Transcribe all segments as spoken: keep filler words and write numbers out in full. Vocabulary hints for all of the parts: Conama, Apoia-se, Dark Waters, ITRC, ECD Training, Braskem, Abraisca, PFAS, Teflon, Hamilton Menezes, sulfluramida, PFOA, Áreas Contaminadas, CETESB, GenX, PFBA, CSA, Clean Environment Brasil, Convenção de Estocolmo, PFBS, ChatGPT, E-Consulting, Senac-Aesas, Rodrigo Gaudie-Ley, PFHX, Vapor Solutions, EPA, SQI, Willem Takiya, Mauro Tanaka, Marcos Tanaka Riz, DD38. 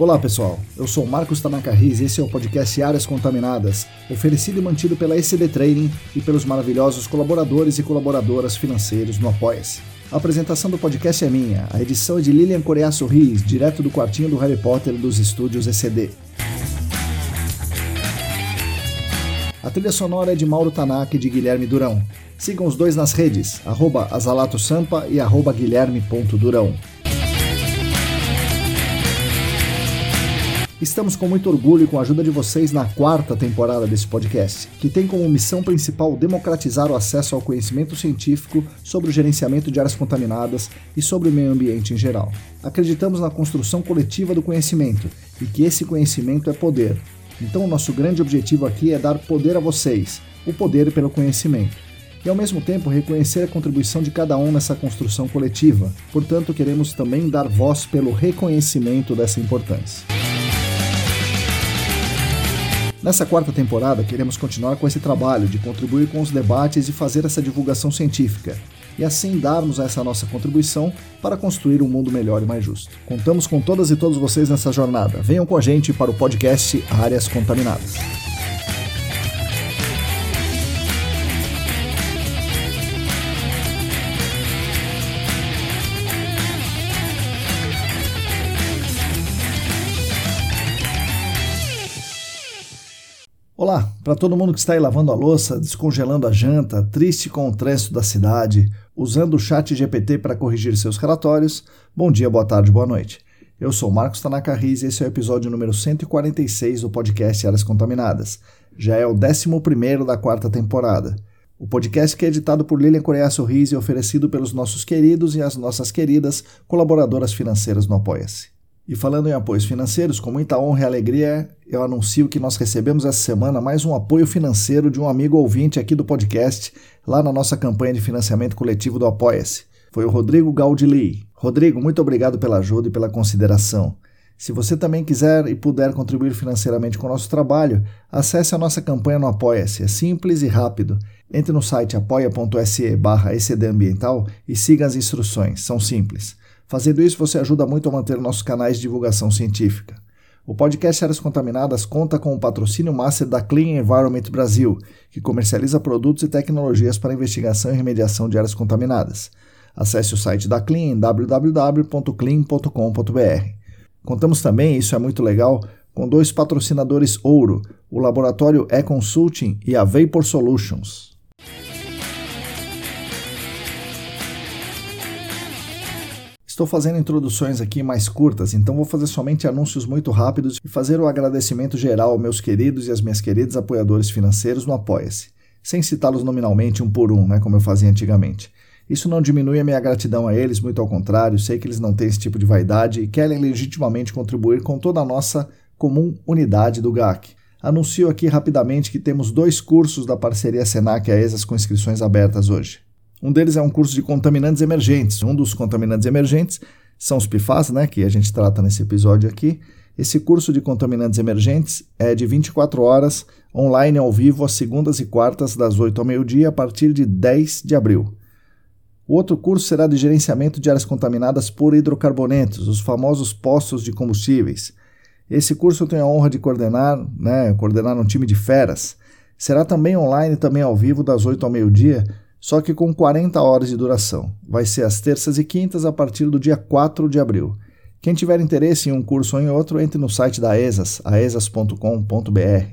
Olá pessoal, eu sou Marcos Tanaka Riz e esse é o podcast Áreas Contaminadas, oferecido e mantido pela E C D Training e pelos maravilhosos colaboradores e colaboradoras financeiros no Apoia-se. A apresentação do podcast é minha, a edição é de Lilian Coreasso-Riz, direto do quartinho do Harry Potter dos estúdios E C D. A trilha sonora é de Mauro Tanaka e de Guilherme Durão. Sigam os dois nas redes, arroba azalatosampa e arroba guilherme ponto durão. Estamos com muito orgulho e com a ajuda de vocês na quarta temporada desse podcast, que tem como missão principal democratizar o acesso ao conhecimento científico sobre o gerenciamento de áreas contaminadas e sobre o meio ambiente em geral. Acreditamos na construção coletiva do conhecimento e que esse conhecimento é poder. Então o nosso grande objetivo aqui é dar poder a vocês, o poder pelo conhecimento, e ao mesmo tempo reconhecer a contribuição de cada um nessa construção coletiva. Portanto, queremos também dar voz pelo reconhecimento dessa importância. Nessa quarta temporada, queremos continuar com esse trabalho de contribuir com os debates e fazer essa divulgação científica, e assim darmos essa nossa contribuição para construir um mundo melhor e mais justo. Contamos com todas e todos vocês nessa jornada. Venham com a gente para o podcast Áreas Contaminadas. Olá, para todo mundo que está aí lavando a louça, descongelando a janta, triste com o trânsito da cidade, usando o chat G P T para corrigir seus relatórios, bom dia, boa tarde, boa noite. Eu sou Marcos Tanaka Riz e esse é o episódio número cento e quarenta e seis do podcast Áreas Contaminadas. Já é o décimo primeiro da quarta temporada. O podcast que é editado por Lilian Coreasso-Riz e oferecido pelos nossos queridos e as nossas queridas colaboradoras financeiras no Apoia-se. E falando em apoios financeiros, com muita honra e alegria, eu anuncio que nós recebemos essa semana mais um apoio financeiro de um amigo ouvinte aqui do podcast, lá na nossa campanha de financiamento coletivo do Apoia-se. Foi o Rodrigo Gaudie-Ley. Rodrigo, muito obrigado pela ajuda e pela consideração. Se você também quiser e puder contribuir financeiramente com o nosso trabalho, acesse a nossa campanha no Apoia-se. É simples e rápido. Entre no site apoia.se barra ecdambiental e siga as instruções. São simples. Fazendo isso, você ajuda muito a manter nossos canais de divulgação científica. O podcast Áreas Contaminadas conta com o patrocínio master da Clean Environment Brasil, que comercializa produtos e tecnologias para investigação e remediação de áreas contaminadas. Acesse o site da Clean em w w w ponto clean ponto com ponto b r. Contamos também, isso é muito legal, com dois patrocinadores ouro, o laboratório E-Consulting e a Vapor Solutions. Estou fazendo introduções aqui mais curtas, então vou fazer somente anúncios muito rápidos e fazer o agradecimento geral aos meus queridos e às minhas queridas apoiadores financeiros no Apoia-se, sem citá-los nominalmente um por um, né, como eu fazia antigamente. Isso não diminui a minha gratidão a eles, muito ao contrário, sei que eles não têm esse tipo de vaidade e querem legitimamente contribuir com toda a nossa comum unidade do G A C. Anuncio aqui rapidamente que temos dois cursos da parceria Senac-Aesas com inscrições abertas hoje. Um deles é um curso de contaminantes emergentes. Um dos contaminantes emergentes são os P F A S, né, que a gente trata nesse episódio aqui. Esse curso de contaminantes emergentes é de vinte e quatro horas, online ao vivo, às segundas e quartas, das oito ao meio-dia, a partir de dez de abril. O outro curso será de gerenciamento de áreas contaminadas por hidrocarbonetos, os famosos postos de combustíveis. Esse curso eu tenho a honra de coordenar, né, coordenar um time de feras. Será também online, também ao vivo, das oito ao meio-dia, só que com quarenta horas de duração. Vai ser às terças e quintas a partir do dia quatro de abril. Quem tiver interesse em um curso ou em outro, entre no site da Aesas, aesas ponto com ponto b r.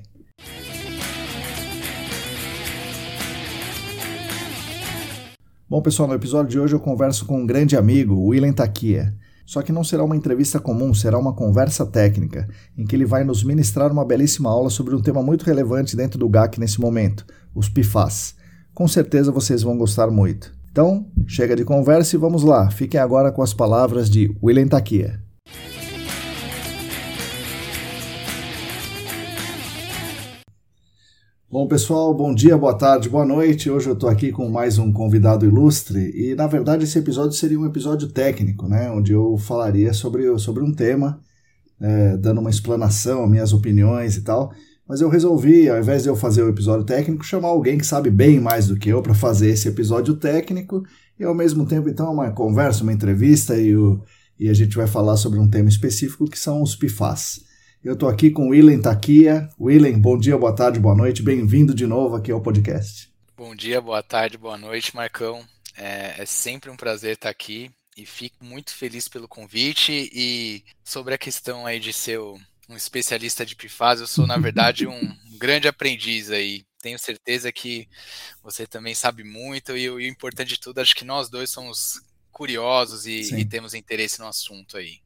Bom pessoal, no episódio de hoje eu converso com um grande amigo, o Willem Takiya. Só que não será uma entrevista comum, será uma conversa técnica, em que ele vai nos ministrar uma belíssima aula sobre um tema muito relevante dentro do G A C nesse momento, os P F A S. Com certeza vocês vão gostar muito. Então, chega de conversa e vamos lá. Fiquem agora com as palavras de Willem Takiya. Bom, pessoal, bom dia, boa tarde, boa noite. Hoje eu estou aqui com mais um convidado ilustre e, na verdade, esse episódio seria um episódio técnico, né? Onde eu falaria sobre, sobre um tema, é, dando uma explanação, minhas opiniões e tal. Mas eu resolvi, ao invés de eu fazer o episódio técnico, chamar alguém que sabe bem mais do que eu para fazer esse episódio técnico e, ao mesmo tempo, então, uma conversa, uma entrevista e o, e a gente vai falar sobre um tema específico que são os P F A S. Eu estou aqui com o Willem Takiya. Willem, bom dia, boa tarde, boa noite. Bem-vindo de novo aqui ao podcast. Bom dia, boa tarde, boa noite, Marcão. É, é sempre um prazer estar aqui e fico muito feliz pelo convite. E sobre a questão aí de ser um especialista de P F A S, eu sou, na verdade, um grande aprendiz aí. Tenho certeza que você também sabe muito e, e o importante de tudo, acho que nós dois somos curiosos e, e temos interesse no assunto aí.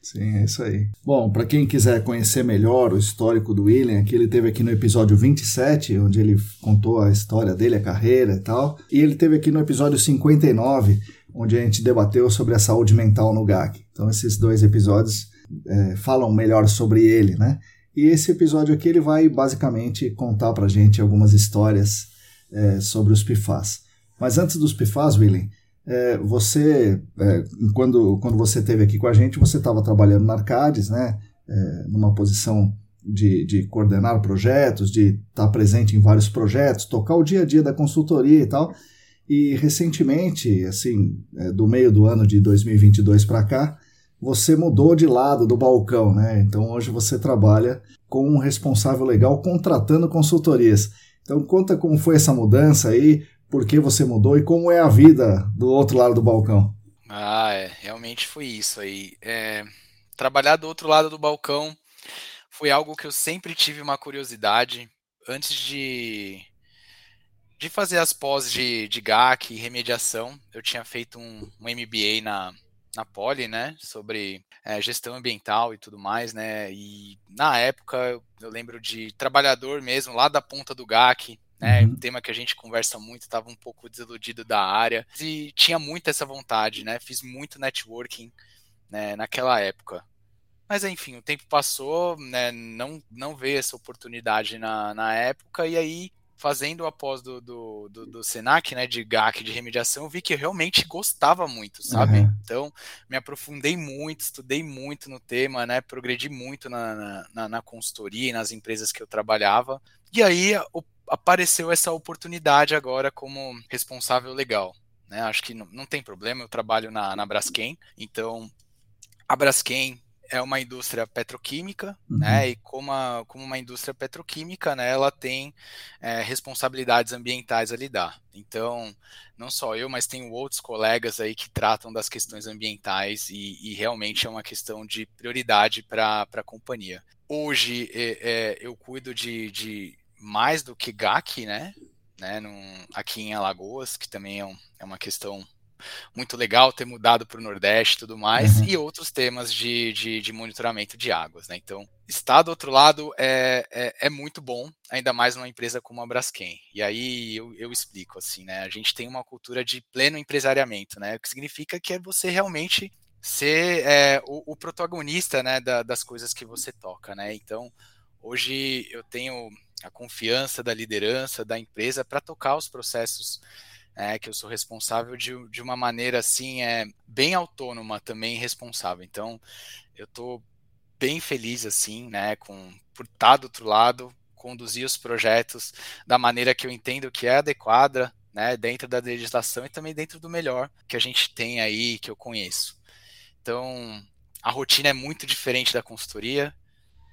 Sim, é isso aí. Bom, para quem quiser conhecer melhor o histórico do Willem, aqui ele teve aqui no episódio vinte e sete, onde ele contou a história dele, a carreira e tal, e ele teve aqui no episódio cinquenta e nove, onde a gente debateu sobre a saúde mental no G A C. Então esses dois episódios é, falam melhor sobre ele, né? E esse episódio aqui ele vai basicamente contar pra gente algumas histórias é, sobre os P F A S. Mas antes dos P F A S, Willem, é, você, é, quando, quando você esteve aqui com a gente, você estava trabalhando na Arcades, né, é, numa posição de, de coordenar projetos, de estar presente em vários projetos, tocar o dia a dia da consultoria e tal. E recentemente, assim, é, do meio do ano de dois mil e vinte e dois para cá, você mudou de lado do balcão, né? Então hoje você trabalha com um responsável legal contratando consultorias. Então conta como foi essa mudança aí, por que você mudou e como é a vida do outro lado do balcão. Ah, é, realmente foi isso aí. É, trabalhar do outro lado do balcão foi algo que eu sempre tive uma curiosidade. Antes de, de fazer as pós de, de G A C e remediação, eu tinha feito um, um M B A na... na Poli, né, sobre é, gestão ambiental e tudo mais, né, e na época eu, eu lembro de trabalhador mesmo, lá da ponta do G A C, né, uhum. Um tema que a gente conversa muito, estava um pouco desiludido da área, e tinha muito essa vontade, né, fiz muito networking, né, naquela época. Mas enfim, o tempo passou, né, não, não veio essa oportunidade na, na época, e aí, fazendo após do, do, do, do Senac, né, de G A C, de remediação, eu vi que eu realmente gostava muito, sabe? Uhum. Então, me aprofundei muito, estudei muito no tema, né, progredi muito na, na, na consultoria e nas empresas que eu trabalhava. E aí, o, apareceu essa oportunidade agora como responsável legal, né? Acho que não, não tem problema, eu trabalho na, na Braskem, então, a Braskem é uma indústria petroquímica, uhum. né, e como, a, como uma indústria petroquímica, né, ela tem é, responsabilidades ambientais a lidar. Então, não só eu, mas tenho outros colegas aí que tratam das questões ambientais e, e realmente é uma questão de prioridade para a companhia. Hoje, é, é, eu cuido de, de mais do que G A C, né, né num, aqui em Alagoas, que também é, um, é uma questão muito legal ter mudado para o Nordeste e tudo mais, uhum. e outros temas de, de, de monitoramento de águas, né? Então, estar do outro lado é, é, é muito bom, ainda mais numa empresa como a Braskem. E aí eu, eu explico, assim, né? A gente tem uma cultura de pleno empresariamento, né? O que significa que é você realmente ser é, o, o protagonista, né, da, das coisas que você toca, né? Então, hoje eu tenho a confiança da liderança da empresa para tocar os processos É, que eu sou responsável de, de uma maneira assim, é, bem autônoma também responsável. Então, eu estou bem feliz assim, né, com, por estar do outro lado, conduzir os projetos da maneira que eu entendo que é adequada, né, dentro da legislação e também dentro do melhor que a gente tem aí, que eu conheço. Então, a rotina é muito diferente da consultoria,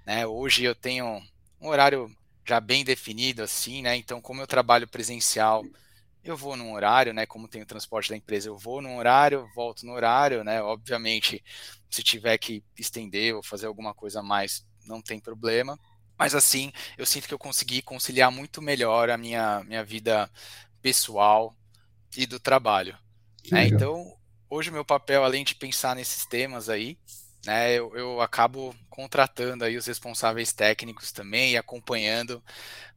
né? Hoje eu tenho um horário já bem definido, assim, né? Então, como eu trabalho presencial, eu vou num horário, né, como tem o transporte da empresa, eu vou num horário, volto no horário, né, obviamente, se tiver que estender ou fazer alguma coisa a mais, não tem problema, mas assim, eu sinto que eu consegui conciliar muito melhor a minha, minha vida pessoal e do trabalho, né? Então, hoje o meu papel, além de pensar nesses temas aí, né, eu, eu acabo contratando aí os responsáveis técnicos também e acompanhando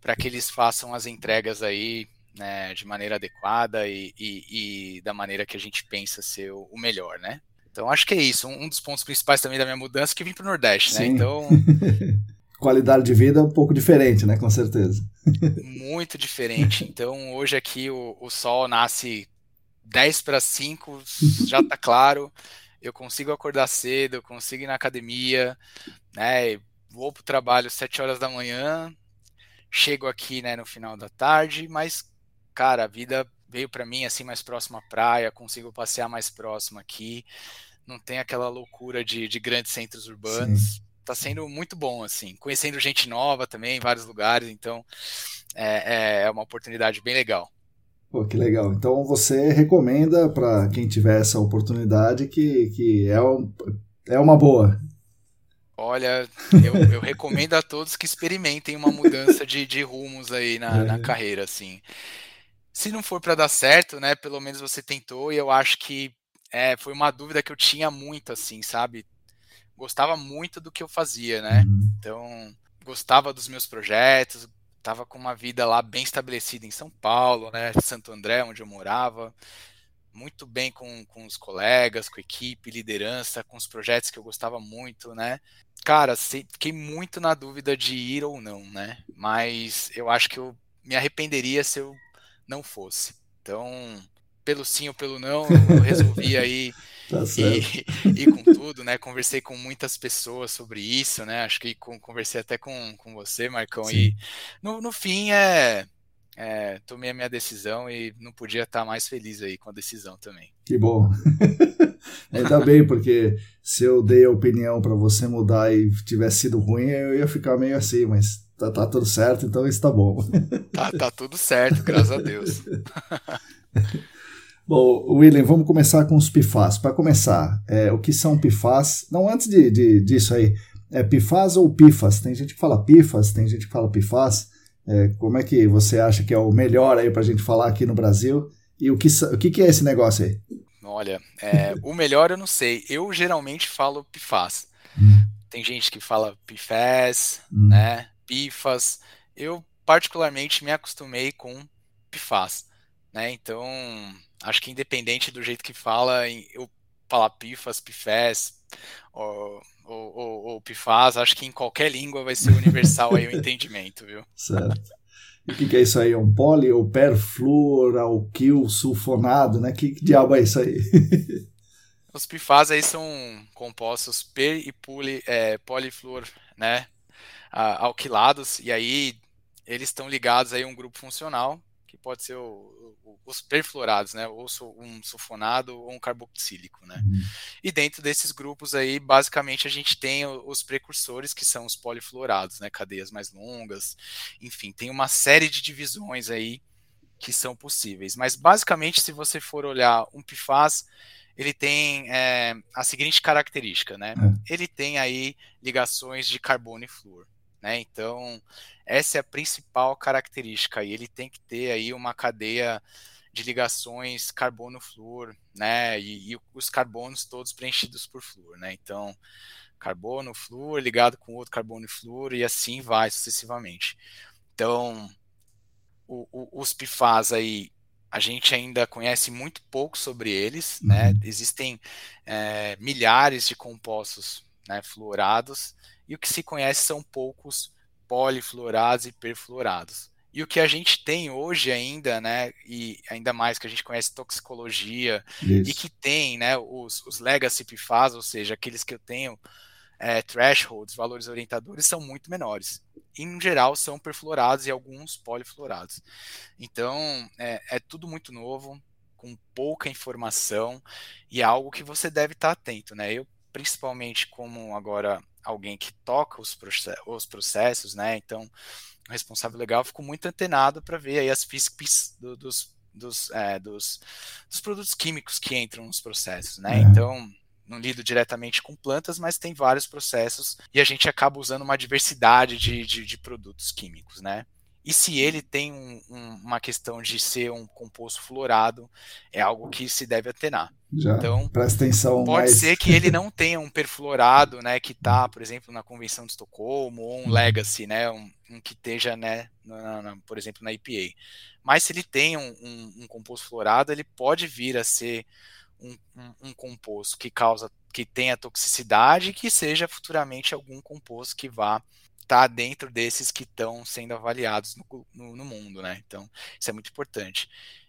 para que eles façam as entregas aí, né, de maneira adequada e, e, e da maneira que a gente pensa ser o, o melhor, né? Então, acho que é isso. Um, um dos pontos principais também da minha mudança é que vim para o Nordeste, né? Então, qualidade de vida é um pouco diferente, né? Com certeza. Muito diferente. Então, hoje aqui o, o sol nasce dez para as cinco, já está claro. Eu consigo acordar cedo, eu consigo ir na academia, né? Vou para o trabalho às sete horas da manhã, chego aqui, né, no final da tarde, mas cara, a vida veio para mim assim mais próxima à praia, consigo passear mais próximo aqui, não tem aquela loucura de, de grandes centros urbanos. Sim. Tá sendo muito bom, assim, conhecendo gente nova também em vários lugares, então é, é uma oportunidade bem legal. Pô, que legal. Então você recomenda para quem tiver essa oportunidade que, que é, um, é uma boa? Olha, eu, eu recomendo a todos que experimentem uma mudança de, de rumos aí na, é. na carreira, assim. Se não for para dar certo, né, pelo menos você tentou, e eu acho que é, foi uma dúvida que eu tinha muito, assim, sabe? Gostava muito do que eu fazia, né? Uhum. Então, gostava dos meus projetos, estava com uma vida lá bem estabelecida em São Paulo, né? Santo André, onde eu morava, muito bem com, com os colegas, com a equipe, liderança, com os projetos que eu gostava muito, né? Cara, fiquei muito na dúvida de ir ou não, né? Mas eu acho que eu me arrependeria se eu não fosse. Então, pelo sim ou pelo não, eu resolvi aí tá e, e com tudo, né? Conversei com muitas pessoas sobre isso, né? Acho que com, conversei até com, com você, Marcão. Sim. E no, no fim, é, é, tomei a minha decisão e não podia estar mais feliz aí com a decisão também. Que bom. Ainda bem, porque se eu dei a opinião para você mudar e tivesse sido ruim, eu ia ficar meio assim, mas tá, tá tudo certo, então isso tá bom. Tá, tá tudo certo, graças a Deus. Bom, Willem, vamos começar com os P F A S. Para começar, é, o que são P F A S? Não, antes de, de, disso aí, é P F A S ou P F A S? Tem gente que fala P F A S, tem gente que fala P F A S. É, como é que você acha que é o melhor aí para a gente falar aqui no Brasil? E o que, o que é esse negócio aí? Olha, é, o melhor eu não sei. Eu geralmente falo P F A S. Hum. Tem gente que fala P F A S, hum. né? P F A S. Eu, particularmente, me acostumei com P F A S. Né? Então, acho que independente do jeito que fala, eu falar P F A S, P F A S ou, ou, ou, ou P F A S, acho que em qualquer língua vai ser universal aí o entendimento, viu? Certo. E o que, que é isso aí? É um poli ou perfluoralquil sulfonado, né? Que, que diabo é isso aí? Os P F A S aí são compostos per e poli, é, polifluor, né? Ah, alquilados, e aí eles estão ligados aí a um grupo funcional, que pode ser o, o, os perfluorados, né? Ou um sulfonado ou um carboxílico, né? Uhum. E dentro desses grupos aí, basicamente, a gente tem os precursores, que são os polifluorados, né? Cadeias mais longas, enfim, tem uma série de divisões aí que são possíveis. Mas, basicamente, se você for olhar um P F A S, ele tem é, a seguinte característica, né? Uhum. Ele tem aí ligações de carbono e flúor. Né? Então, essa é a principal característica, e ele tem que ter aí uma cadeia de ligações carbono-flúor, né? E, e os carbonos todos preenchidos por flúor, né? Então, carbono, flúor, ligado com outro carbono e flúor, e assim vai sucessivamente. Então, o, o, os P F A S aí, a gente ainda conhece muito pouco sobre eles, uhum. né? Existem é, milhares de compostos, né, fluorados, e o que se conhece são poucos polifluorados e perfluorados. E o que a gente tem hoje ainda, né, e ainda mais que a gente conhece toxicologia, isso. E que tem, né, os, os legacy P F A S, ou seja, aqueles que eu tenho é, thresholds, valores orientadores, são muito menores. Em geral, são perfluorados e alguns polifluorados. Então, é, é tudo muito novo, com pouca informação, e é algo que você deve estar atento, né? Eu, principalmente, como agora alguém que toca os, process- os processos, né? Então, o responsável legal ficou muito antenado para ver aí as físicas do, dos, dos, é, dos, dos produtos químicos que entram nos processos, né? É. Então, não lido diretamente com plantas, mas tem vários processos e a gente acaba usando uma diversidade de, de, de produtos químicos, né? E se ele tem um, um, uma questão de ser um composto fluorado, é algo que se deve atenar. Já, então, presta atenção, pode mas... ser que ele não tenha um perfluorado, né, que está, por exemplo, na Convenção de Estocolmo, ou um legacy, né, um, um que esteja, né, na, na, por exemplo, na E P A. Mas se ele tem um, um, um composto fluorado, ele pode vir a ser um, um, um composto que causa, que tenha toxicidade e que seja futuramente algum composto que vá está dentro desses que estão sendo avaliados no, no, no mundo, né? Então, isso é muito importante.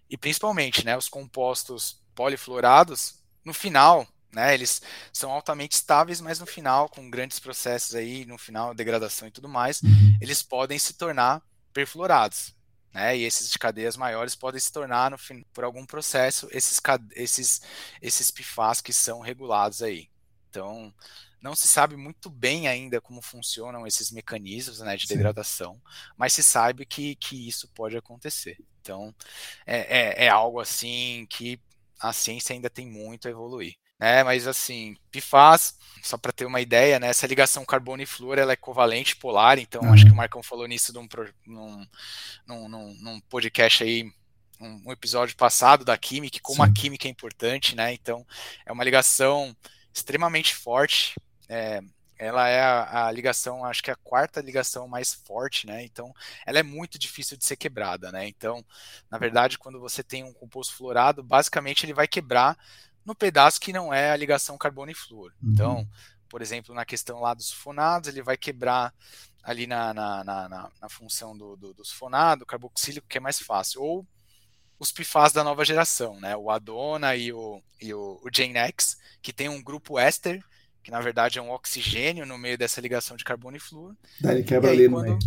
E principalmente, né, os compostos polifluorados, no final, né, eles são altamente estáveis, mas no final, com grandes processos aí, no final, degradação e tudo mais, eles podem se tornar perfluorados. né? E esses de cadeias maiores podem se tornar, no fim, por algum processo, esses, esses, esses P F A S que são regulados aí. Então, não se sabe muito bem ainda como funcionam esses mecanismos, né, de degradação, Sim. mas se sabe que, que isso pode acontecer. Então, é, é, é algo assim que a ciência ainda tem muito a evoluir. Né? Mas, assim, P F A S, só para ter uma ideia, né, essa ligação carbono e flúor ela é covalente polar, então uhum. acho que o Marcão falou nisso num, num, num, num podcast aí, um, um episódio passado da química, como Sim. a química é importante, né? Então, é uma ligação extremamente forte, é, ela é a, a ligação, acho que é a quarta ligação mais forte, né? Então, ela é muito difícil de ser quebrada, né? Então, na verdade, quando você tem um composto fluorado, basicamente ele vai quebrar no pedaço que não é a ligação carbono e flúor. Uhum. Então, por exemplo, na questão lá dos sulfonados, ele vai quebrar ali na, na, na, na, na função do, do, do sulfonado, carboxílico, que é mais fácil, ou os P F A S da nova geração, né? O Adona e o, e o, o GenX, que tem um grupo éster, que na verdade é um oxigênio no meio dessa ligação de carbono e flúor. Daí quebra e aí, ali, quando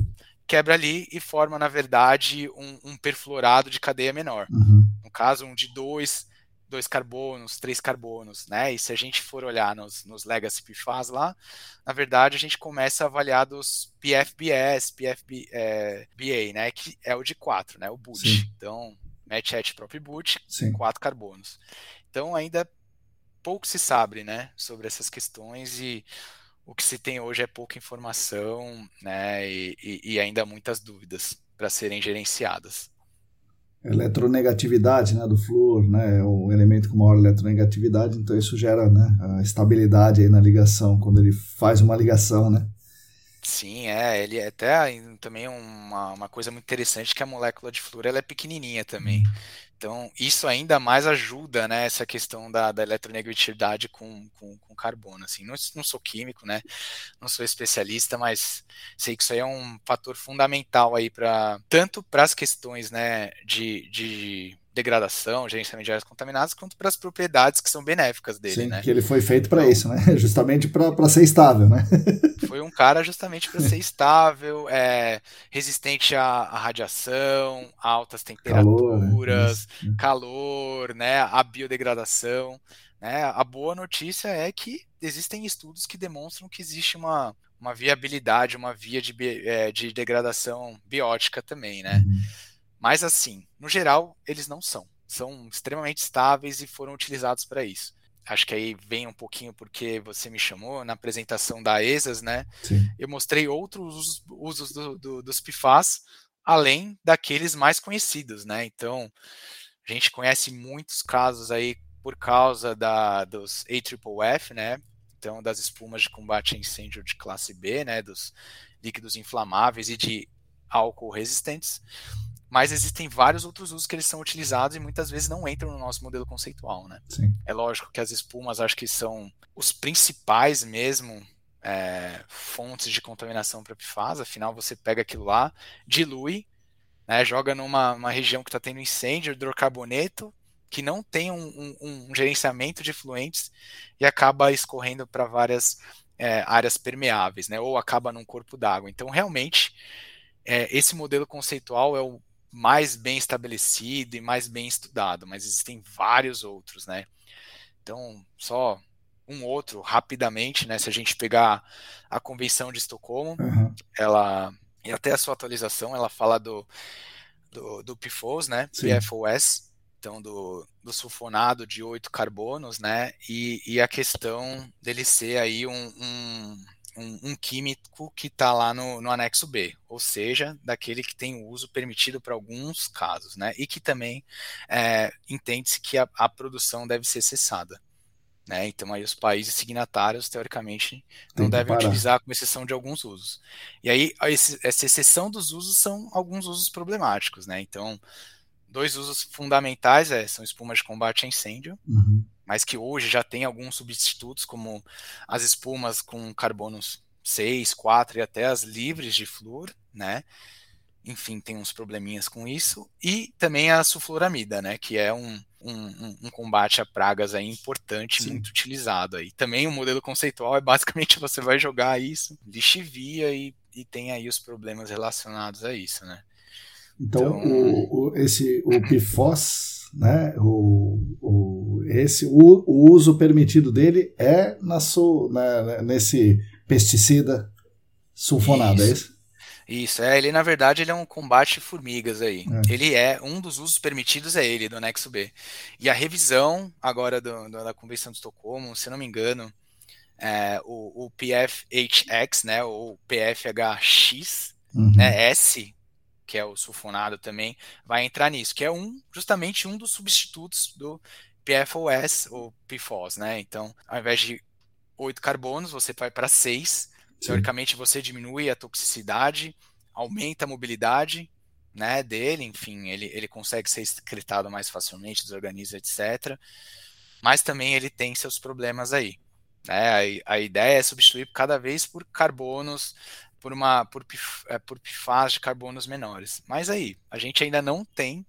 quebra ali e forma, na verdade, um, um perfluorado de cadeia menor. Uhum. No caso, um de dois, dois carbonos, três carbonos, né? E se a gente for olhar nos, nos Legacy P F A S lá, na verdade a gente começa a avaliar dos P F B S, P F B A, é, né? Que é o de quatro, né? O boot. Então, match-hatch próprio boot, Sim. quatro carbonos. Então, ainda pouco se sabe, né, sobre essas questões e o que se tem hoje é pouca informação, né, e, e, e ainda muitas dúvidas para serem gerenciadas. Eletronegatividade, né, do flúor, né, é um elemento com maior eletronegatividade, então isso gera, né, a estabilidade aí na ligação, quando ele faz uma ligação, né. Sim, é, ele é até também uma, uma coisa muito interessante que a molécula de flúor ela é pequenininha também, então isso ainda mais ajuda, né, essa questão da, da eletronegatividade com, com, com carbono, assim, não, não sou químico, né, não sou especialista, mas sei que isso aí é um fator fundamental aí para, tanto para as questões, né, de... de degradação, gerenciamento de áreas contaminadas, quanto para as propriedades que são benéficas dele, Sim, né? Que ele foi feito para então, isso, né? Justamente para ser estável, né? Foi um cara justamente para ser estável, é, resistente à, à radiação, a altas temperaturas, calor, né? calor, né? A biodegradação, né? A boa notícia é que existem estudos que demonstram que existe uma, uma viabilidade, uma via de, de degradação biótica também, né? Uhum. Mas assim, no geral, eles não são. São extremamente estáveis e foram utilizados para isso. Acho que aí vem um pouquinho porque você me chamou na apresentação da Aesas, né? Sim. Eu mostrei outros usos do, do, dos P F A S, além daqueles mais conhecidos, né? Então, a gente conhece muitos casos aí por causa da, dos A F F F, né? Então, das espumas de combate a incêndio de classe B, né? Dos líquidos inflamáveis e de álcool resistentes. Mas existem vários outros usos que eles são utilizados e muitas vezes não entram no nosso modelo conceitual, né? Sim. É lógico que as espumas acho que são os principais mesmo é, fontes de contaminação para P F A S, afinal você pega aquilo lá, dilui, né, joga numa uma região que está tendo incêndio, hidrocarboneto, que não tem um, um, um gerenciamento de efluentes e acaba escorrendo para várias é, áreas permeáveis, né? Ou acaba num corpo d'água. Então realmente é, esse modelo conceitual é o mais bem estabelecido e mais bem estudado, mas existem vários outros, né? Então, só um outro, rapidamente, né? Se a gente pegar a Convenção de Estocolmo, uhum. ela, e até a sua atualização, ela fala do, do, do P F O S, né? Sim. P F O S, então do, do sulfonado de oito carbonos, né? E, e a questão dele ser aí um... um Um, um químico que está lá no, no anexo B, ou seja, daquele que tem o uso permitido para alguns casos, né? E que também é, entende-se que a, a produção deve ser cessada, né? Então aí os países signatários, teoricamente, não devem parar. Utilizar com exceção de alguns usos. E aí esse, essa exceção dos usos são alguns usos problemáticos, né? Então, dois usos fundamentais é, são espumas de combate a incêndio, uhum. mas que hoje já tem alguns substitutos, como as espumas com carbonos seis, quatro e até as livres de flúor, né? Enfim, tem uns probleminhas com isso. E também a sulfluramida, né? Que é um, um, um combate a pragas aí importante, Sim. muito utilizado. E também o modelo conceitual é basicamente você vai jogar isso, lixivia e, e tem aí os problemas relacionados a isso, né? Então, então... O, o, esse, o P F O S, né, o, o, esse, o, o uso permitido dele é na su, na, nesse pesticida sulfonado, isso. É isso? Isso, é, ele na verdade ele é um combate formigas aí, é. Ele é, um dos usos permitidos é ele, do anexo B, e a revisão agora do, do, da Convenção de Estocolmo, se não me engano, é, o, o P F H X, né, ou P F H X, uhum. né, S, que é o sulfonado também, vai entrar nisso, que é um, justamente um dos substitutos do P F O S, ou P F O S, né, então ao invés de oito carbonos, você vai para seis. Sim. Teoricamente você diminui a toxicidade, aumenta a mobilidade, né, dele, enfim, ele, ele consegue ser excretado mais facilmente, desorganiza, etcétera. Mas também ele tem seus problemas aí. Né? A, a ideia é substituir cada vez por carbonos, por, uma, por, por P F A S de carbonos menores. Mas aí, a gente ainda não tem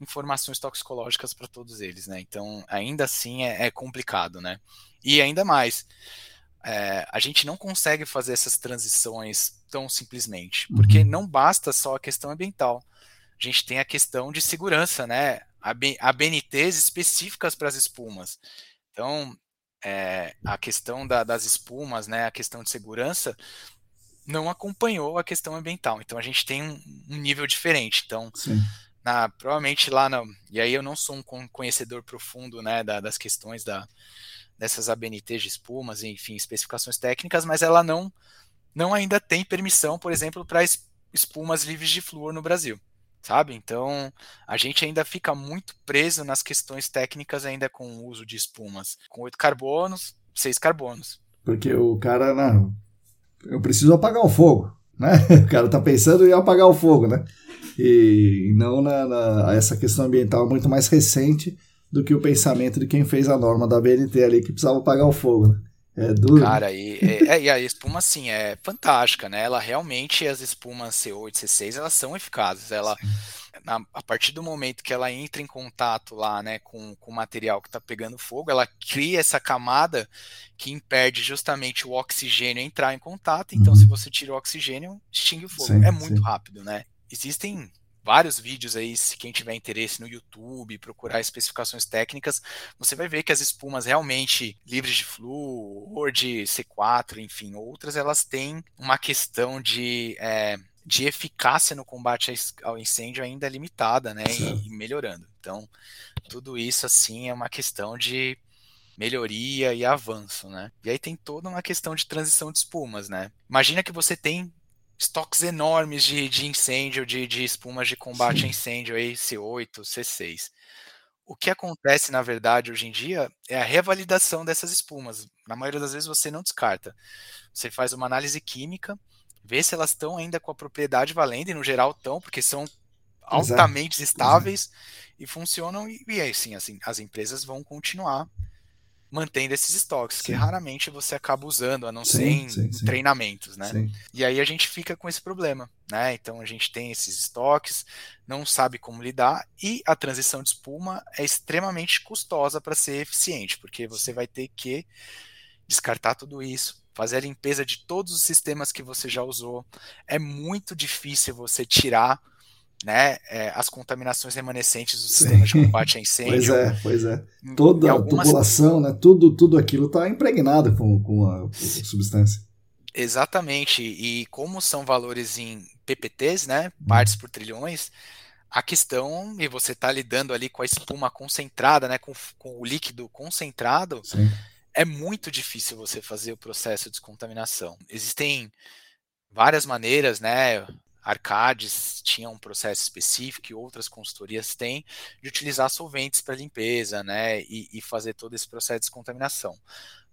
informações toxicológicas para todos eles, né? Então, ainda assim é, é complicado, né? E ainda mais. É, a gente não consegue fazer essas transições tão simplesmente, porque não basta só a questão ambiental. A gente tem a questão de segurança, né? A B N Ts específicas para as espumas. Então, é, a questão da, das espumas, né? A questão de segurança não acompanhou a questão ambiental. Então, a gente tem um, um nível diferente. Então, na, provavelmente lá, na, e aí eu não sou um conhecedor profundo, né? Da, das questões da... dessas A B N Ts de espumas, enfim, especificações técnicas, mas ela não, não ainda tem permissão, por exemplo, para espumas livres de flúor no Brasil, sabe? Então, a gente ainda fica muito preso nas questões técnicas ainda com o uso de espumas, com oito carbonos, seis carbonos. Porque o cara, não, eu preciso apagar o fogo, né? O cara tá pensando em apagar o fogo, né? E não na, na essa questão ambiental muito mais recente, do que o pensamento de quem fez a norma da A B N T ali, que precisava apagar o fogo. É duro. Cara, e, é, e a espuma, assim, é fantástica, né? Ela realmente, as espumas C oito, C seis, elas são eficazes. Ela, na, a partir do momento que ela entra em contato lá, né, com, com o material que está pegando fogo, ela cria essa camada que impede justamente o oxigênio entrar em contato. Então, uhum. se você tira o oxigênio, extingue o fogo. Sim, é muito sim. rápido, né? Existem vários vídeos aí, se quem tiver interesse no YouTube, procurar especificações técnicas, você vai ver que as espumas realmente livres de flúor, de C quatro, enfim, outras, elas têm uma questão de, é, de eficácia no combate ao incêndio ainda limitada, né, e, e melhorando. Então, tudo isso, assim, é uma questão de melhoria e avanço, né. E aí tem toda uma questão de transição de espumas, né. Imagina que você tem estoques enormes de, de incêndio, de, de espumas de combate Sim. a incêndio, aí, C oito, C seis. O que acontece, na verdade, hoje em dia, é a revalidação dessas espumas. Na maioria das vezes você não descarta. Você faz uma análise química, vê se elas estão ainda com a propriedade valendo, e no geral estão, porque são altamente Exato. estáveis Exato. e funcionam, e, e assim, assim, as empresas vão continuar mantendo esses estoques, sim. que raramente você acaba usando, a não sim, ser em sim, sim. treinamentos, né? Sim. E aí a gente fica com esse problema, né? Então a gente tem esses estoques, não sabe como lidar, e a transição de espuma é extremamente custosa para ser eficiente, porque você vai ter que descartar tudo isso, fazer a limpeza de todos os sistemas que você já usou. É muito difícil você tirar, né, é, as contaminações remanescentes do sistema Sim. de combate a incêndio. Pois é, pois é. Toda algumas... a tubulação, né, tudo, tudo aquilo está impregnado com, com a, a substância. Exatamente. E como são valores em P P Ts, né, partes por trilhões, a questão, e você está lidando ali com a espuma concentrada, né, com, com o líquido concentrado, Sim. é muito difícil você fazer o processo de descontaminação. Existem várias maneiras, né, Arcades tinha um processo específico e outras consultorias têm, de utilizar solventes para limpeza, né, e, e fazer todo esse processo de descontaminação.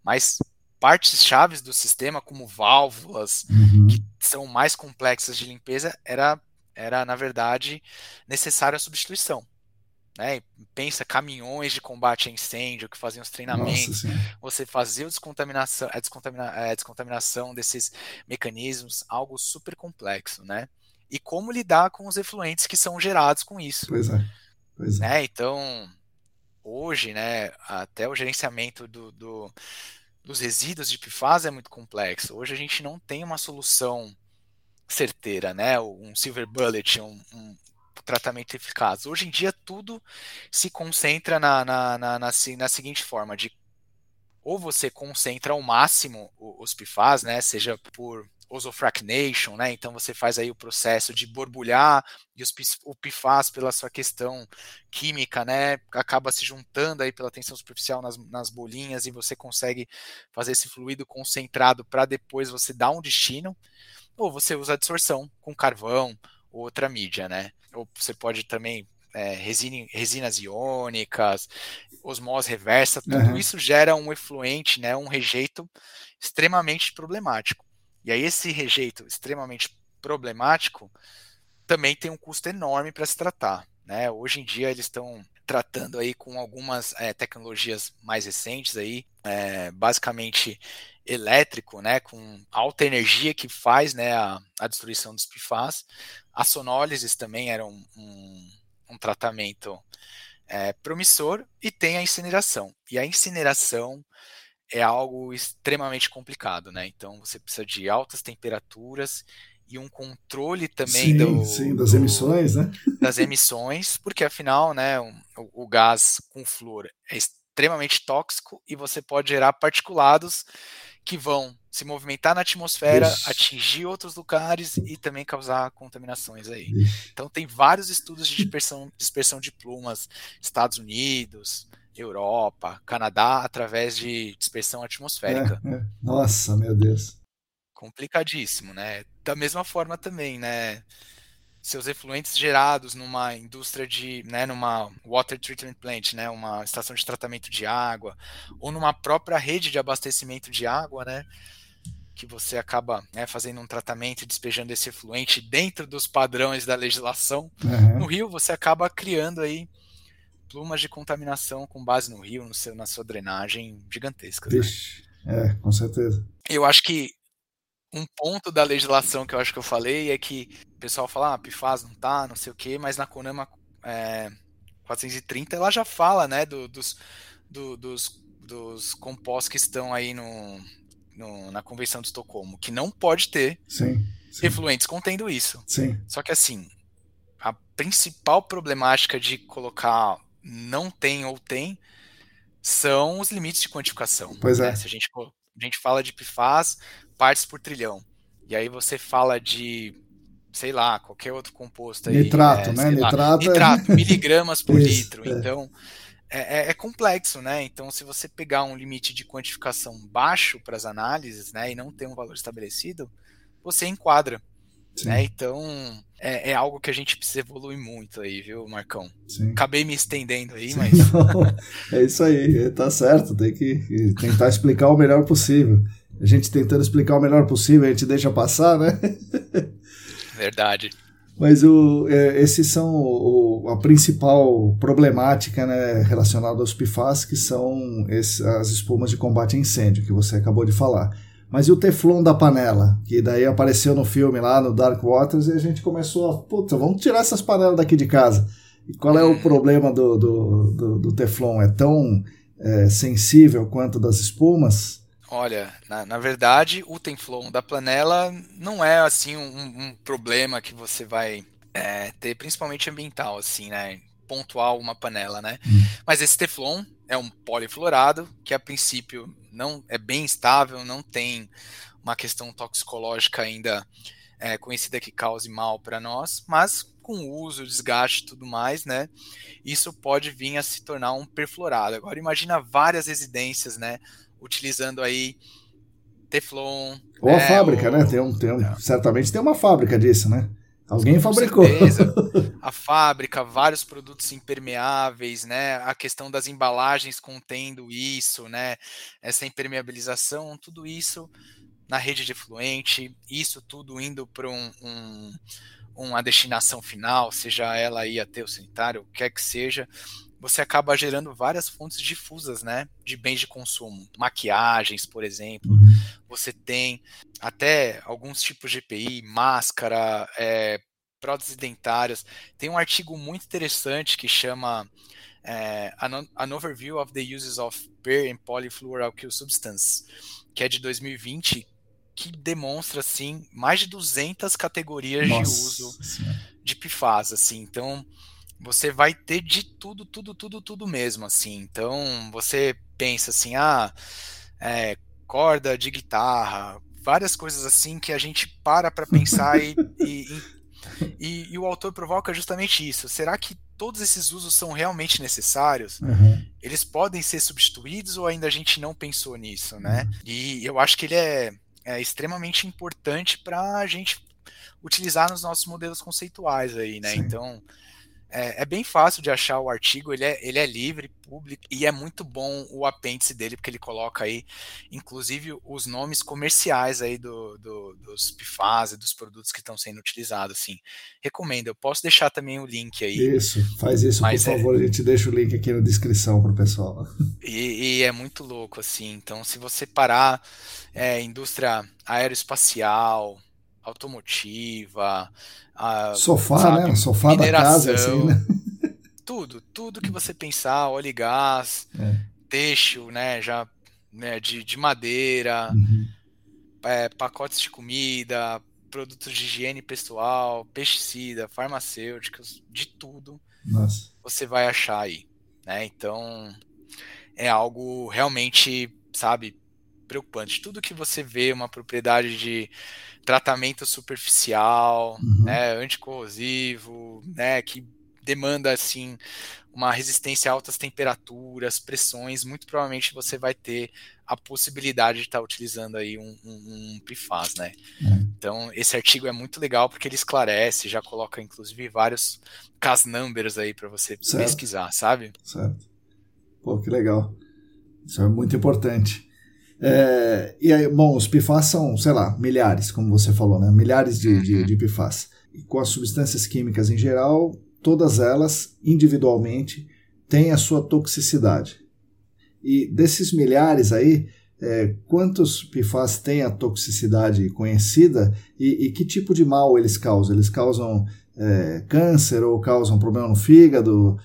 Mas partes chaves do sistema, como válvulas, uhum. que são mais complexas de limpeza, era, era na verdade, necessária a substituição. Né? Pensa caminhões de combate a incêndio que faziam os treinamentos, Nossa, você fazia a descontaminação, a, descontamina, a descontaminação desses mecanismos, algo super complexo, né? E como lidar com os efluentes que são gerados com isso. Pois é. Pois é. Né? Então, hoje, né, até o gerenciamento do, do, dos resíduos de P F A S é muito complexo. Hoje a gente não tem uma solução certeira, né? Um silver bullet, um, um tratamento eficaz. Hoje em dia, tudo se concentra na, na, na, na, na seguinte forma, de ou você concentra ao máximo os P F A S, né, seja por osofracnation, né, então você faz aí o processo de borbulhar e os, o P F A S, pela sua questão química, né, acaba se juntando aí pela tensão superficial nas, nas bolinhas e você consegue fazer esse fluido concentrado para depois você dar um destino, ou você usa a dissorção com carvão ou outra mídia, né, ou você pode também é, resina, resinas iônicas, osmose reversa, tudo uhum. isso gera um efluente, né, um rejeito extremamente problemático. E aí esse rejeito extremamente problemático também tem um custo enorme para se tratar, né? Hoje em dia eles estão tratando aí com algumas é, tecnologias mais recentes aí, é, basicamente elétrico, né? Com alta energia que faz, né, a, a destruição dos P F A S. A sonólises também era um, um, um tratamento é, promissor, e tem a incineração. E a incineração é algo extremamente complicado, né? Então você precisa de altas temperaturas e um controle também sim, do, sim, das do, emissões, né? Das emissões, porque afinal, né, o, o gás com flúor é extremamente tóxico e você pode gerar particulados que vão se movimentar na atmosfera, Ixi. atingir outros lugares e também causar contaminações aí. Ixi. Então tem vários estudos de dispersão, dispersão de plumas, Estados Unidos, Europa, Canadá, através de dispersão atmosférica. É, é. Nossa, meu Deus. Complicadíssimo, né? Da mesma forma também, né? Seus efluentes gerados numa indústria de, né, numa water treatment plant, né, uma estação de tratamento de água, ou numa própria rede de abastecimento de água, né, que você acaba, né, fazendo um tratamento e despejando esse efluente dentro dos padrões da legislação. Uhum. No rio, você acaba criando aí plumas de contaminação com base no rio, no seu, na sua drenagem gigantesca. Vixe, né? É, com certeza. Eu acho que um ponto da legislação que eu acho que eu falei é que o pessoal fala, ah, P F A S não tá, não sei o quê, mas na Conama é, quatrocentos e trinta ela já fala, né, do, dos, do, dos, dos compostos que estão aí no, no, na Convenção de Estocolmo, que não pode ter sim, sim. efluentes contendo isso. Sim. Só que assim, a principal problemática de colocar não tem ou tem, são os limites de quantificação. Pois é. Né? Se a gente, a gente fala de P F A S, partes por trilhão. E aí você fala de, sei lá, qualquer outro composto aí. Nitrato, é, né? Nitrato, nitrato é... miligramas por Isso, litro. É. Então, é, é complexo, né? Então, se você pegar um limite de quantificação baixo para as análises, né, e não ter um valor estabelecido, você enquadra. Né? Então, é, é algo que a gente precisa evoluir muito aí, viu, Marcão? Sim. Acabei me estendendo aí, Sim, mas... Não, é isso aí, tá certo, tem que tentar explicar o melhor possível. A gente tentando explicar o melhor possível, a gente deixa passar, né? Verdade. Mas o, é, esses são o, a principal problemática, né, relacionada aos P F A S, que são esse, as espumas de combate a incêndio, que você acabou de falar. Mas e o teflon da panela? Que daí apareceu no filme lá, no Dark Waters, e a gente começou a... Puta, vamos tirar essas panelas daqui de casa. E qual é o problema do, do, do, do teflon? É tão é, sensível quanto das espumas? Olha, na, na verdade, o teflon da panela não é, assim, um, um problema que você vai é, ter, principalmente ambiental, assim, né? Pontual uma panela, né? Hum. Mas esse teflon é um polifluorado, que a princípio... Não, é bem estável, não tem uma questão toxicológica ainda é, conhecida que cause mal para nós, mas com o uso, desgaste e tudo mais, né, isso pode vir a se tornar um perfluorado. Agora imagina várias residências, né, utilizando aí teflon... Ou né, a fábrica, ou, né, tem um, tem um, é. certamente tem uma fábrica disso, né? Alguém com fabricou. Certeza. A fábrica, vários produtos impermeáveis, né? A questão das embalagens contendo isso, né? Essa impermeabilização, tudo isso na rede de efluente, isso tudo indo para um, um, uma destinação final, seja ela aí aterro sanitário, o que é que seja, você acaba gerando várias fontes difusas, né? De bens de consumo, maquiagens, por exemplo. Você tem até alguns tipos de E P I, máscara, é, próteses dentárias. Tem um artigo muito interessante que chama é, An Overview of the Uses of Per and Polyfluoralkyl Substance, que é de dois mil e vinte, que demonstra, assim, mais de duzentas categorias Nossa. de uso de P F A S, assim. Então, você vai ter de tudo, tudo, tudo, tudo mesmo, assim. Então, você pensa assim, ah, é, corda de guitarra, várias coisas assim que a gente para para pensar e, e, e, e o autor provoca justamente isso. Será que todos esses usos são realmente necessários? Uhum. Eles podem ser substituídos ou ainda a gente não pensou nisso, né? Uhum. E eu acho que ele é, é extremamente importante para a gente utilizar nos nossos modelos conceituais aí, né? Sim. Então... É, é bem fácil de achar o artigo, ele é, ele é livre, público, e é muito bom o apêndice dele, porque ele coloca aí, inclusive, os nomes comerciais aí do, do, dos P F A S, dos produtos que estão sendo utilizados, assim. Recomendo, eu posso deixar também o link aí. Isso, faz isso, por favor, é... a gente deixa o link aqui na descrição para o pessoal. E, e é muito louco, assim, então se você parar, é, indústria aeroespacial... automotiva, a, sofá, sabe, né? O sofá da casa, assim, né? Tudo, tudo que você pensar, óleo e gás, é. têxtil, né? Já, né? De, de madeira, uhum. é, pacotes de comida, produtos de higiene pessoal, pesticida, farmacêuticos, de tudo. Nossa. Você vai achar aí, né? Então é algo realmente, sabe, preocupante. Tudo que você vê, uma propriedade de tratamento superficial, uhum. né, anticorrosivo, né, que demanda assim, uma resistência a altas temperaturas, pressões, muito provavelmente você vai ter a possibilidade de estar utilizando aí um, um, um P F A S, né? Uhum. Então, esse artigo é muito legal porque ele esclarece, já coloca inclusive vários cas numbers aí para você certo. pesquisar, sabe? Certo. Pô, que legal. Isso é muito importante. É, e aí, bom, os P F A S são, sei lá, milhares, como você falou, né? Milhares de, uhum. de, de P F A S. E com as substâncias químicas em geral, todas elas, individualmente, têm a sua toxicidade. E desses milhares aí, é, quantos P F A S têm a toxicidade conhecida e, e que tipo de mal eles causam? Eles causam é, câncer ou causam problema no fígado?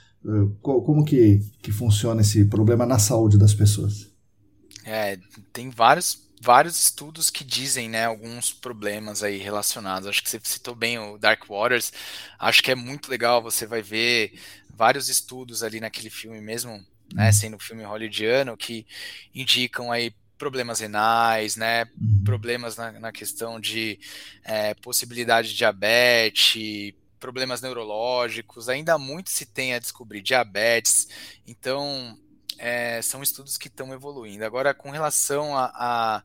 Como que, que funciona esse problema na saúde das pessoas? É, tem vários, vários estudos que dizem, né, alguns problemas aí relacionados. Acho que você citou bem o Dark Waters. Acho que é muito legal, você vai ver vários estudos ali naquele filme mesmo, né, sendo um filme hollywoodiano, que indicam aí problemas renais, né, problemas na, na questão de é, possibilidade de diabetes, problemas neurológicos. Ainda muito se tem a descobrir diabetes. Então... É, são estudos que estão evoluindo. Agora, com relação à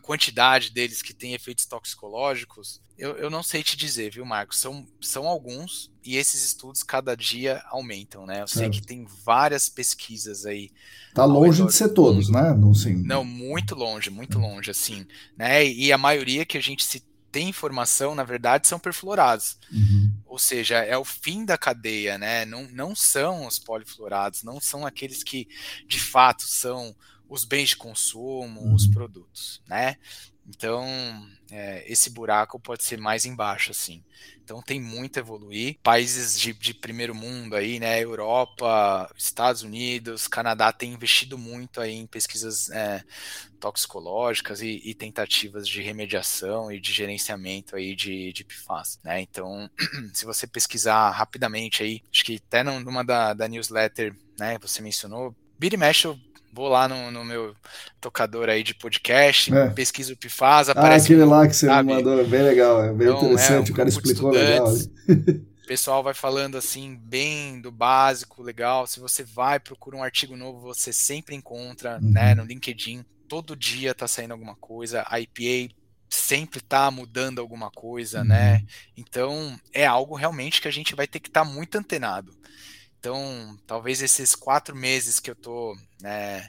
quantidade deles que tem efeitos toxicológicos, eu, eu não sei te dizer, viu, Marcos? São, são alguns, e esses estudos cada dia aumentam, né? Eu sei é. que tem várias pesquisas aí. Tá longe de ser todos, né? Não, sim. Não, muito longe, muito longe, assim, né? E a maioria que a gente se tem informação, na verdade, são perfluorados. Uhum. Ou seja, é o fim da cadeia, né? Não, não são os polifluorados, não são aqueles que, de fato, são os bens de consumo, uhum. os produtos, né? Então, é, esse buraco pode ser mais embaixo, assim. Então, tem muito a evoluir. Países de, de primeiro mundo aí, né? Europa, Estados Unidos, Canadá tem investido muito aí em pesquisas é, toxicológicas e, e tentativas de remediação e de gerenciamento aí de, de P F A S, né? Então, se você pesquisar rapidamente aí, acho que até numa da, da newsletter, né? Você mencionou, vira e mexe, eu vou lá no, no meu tocador aí de podcast, é. pesquiso o P F A S, aparece... Ah, aquele um, lá que você sabe? Me mandou, bem legal, é bem então, interessante, é, um o cara explicou legal. O pessoal vai falando assim, bem do básico, legal, se você vai, procura um artigo novo, você sempre encontra, uhum. né, no LinkedIn, todo dia tá saindo alguma coisa, a I P A sempre tá mudando alguma coisa, uhum. né, então é algo realmente que a gente vai ter que estar tá muito antenado. Então, talvez esses quatro meses que eu tô, né,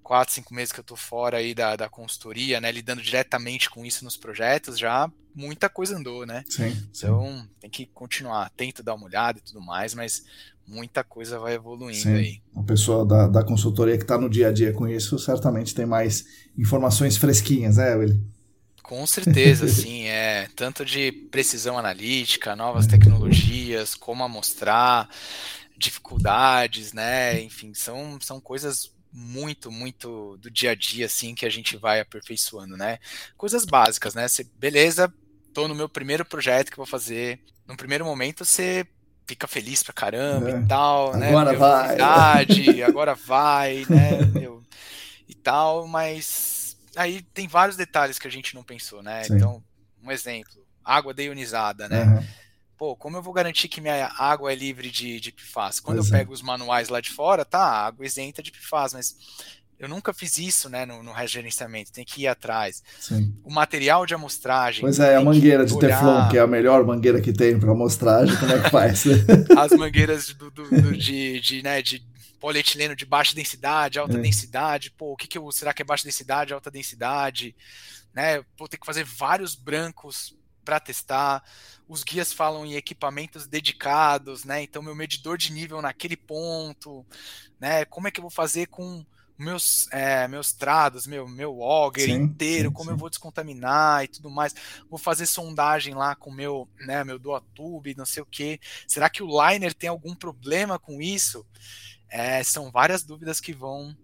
quatro, cinco meses que eu tô fora aí da, da consultoria, né, lidando diretamente com isso nos projetos, já muita coisa andou, né? Sim. Então, sim. tem que continuar atento, dar uma olhada e tudo mais, mas muita coisa vai evoluindo sim. aí. Uma pessoa da, da consultoria que tá no dia a dia com isso, certamente tem mais informações fresquinhas, né, Willy? Com certeza, sim, é, tanto de precisão analítica, novas tecnologias, como amostrar, dificuldades, né, enfim, são, são coisas muito, muito do dia a dia, assim, que a gente vai aperfeiçoando, né? Coisas básicas, né? Você, beleza, tô no meu primeiro projeto que vou fazer. No primeiro momento, você fica feliz pra caramba é. e tal, agora né? Agora vai. Verdade, agora vai, né? Meu, e tal, mas aí tem vários detalhes que a gente não pensou, né? Sim. Então, um exemplo, água deionizada, né? Uhum. Pô, como eu vou garantir que minha água é livre de, de P F A S? Quando Exato. eu pego os manuais lá de fora, tá, a água isenta de P F A S, mas eu nunca fiz isso, né, no, no regerenciamento, tem que ir atrás. Sim. O material de amostragem... Pois é, a mangueira de Teflon, que é a melhor mangueira que tem para amostragem, como é que faz? As mangueiras do, do, do, de, de, né, de polietileno de baixa densidade, alta é. densidade, pô, o que que eu, será que é baixa densidade, alta densidade? Né, vou ter que fazer vários brancos para testar, os guias falam em equipamentos dedicados, né? Então, meu medidor de nível naquele ponto, né? Como é que eu vou fazer com meus, é, meus trados, meu, meu auger inteiro, sim, como sim. eu vou descontaminar e tudo mais? Vou fazer sondagem lá com meu, né, meu duotube, não sei o quê. Será que o liner tem algum problema com isso? É, são várias dúvidas que vão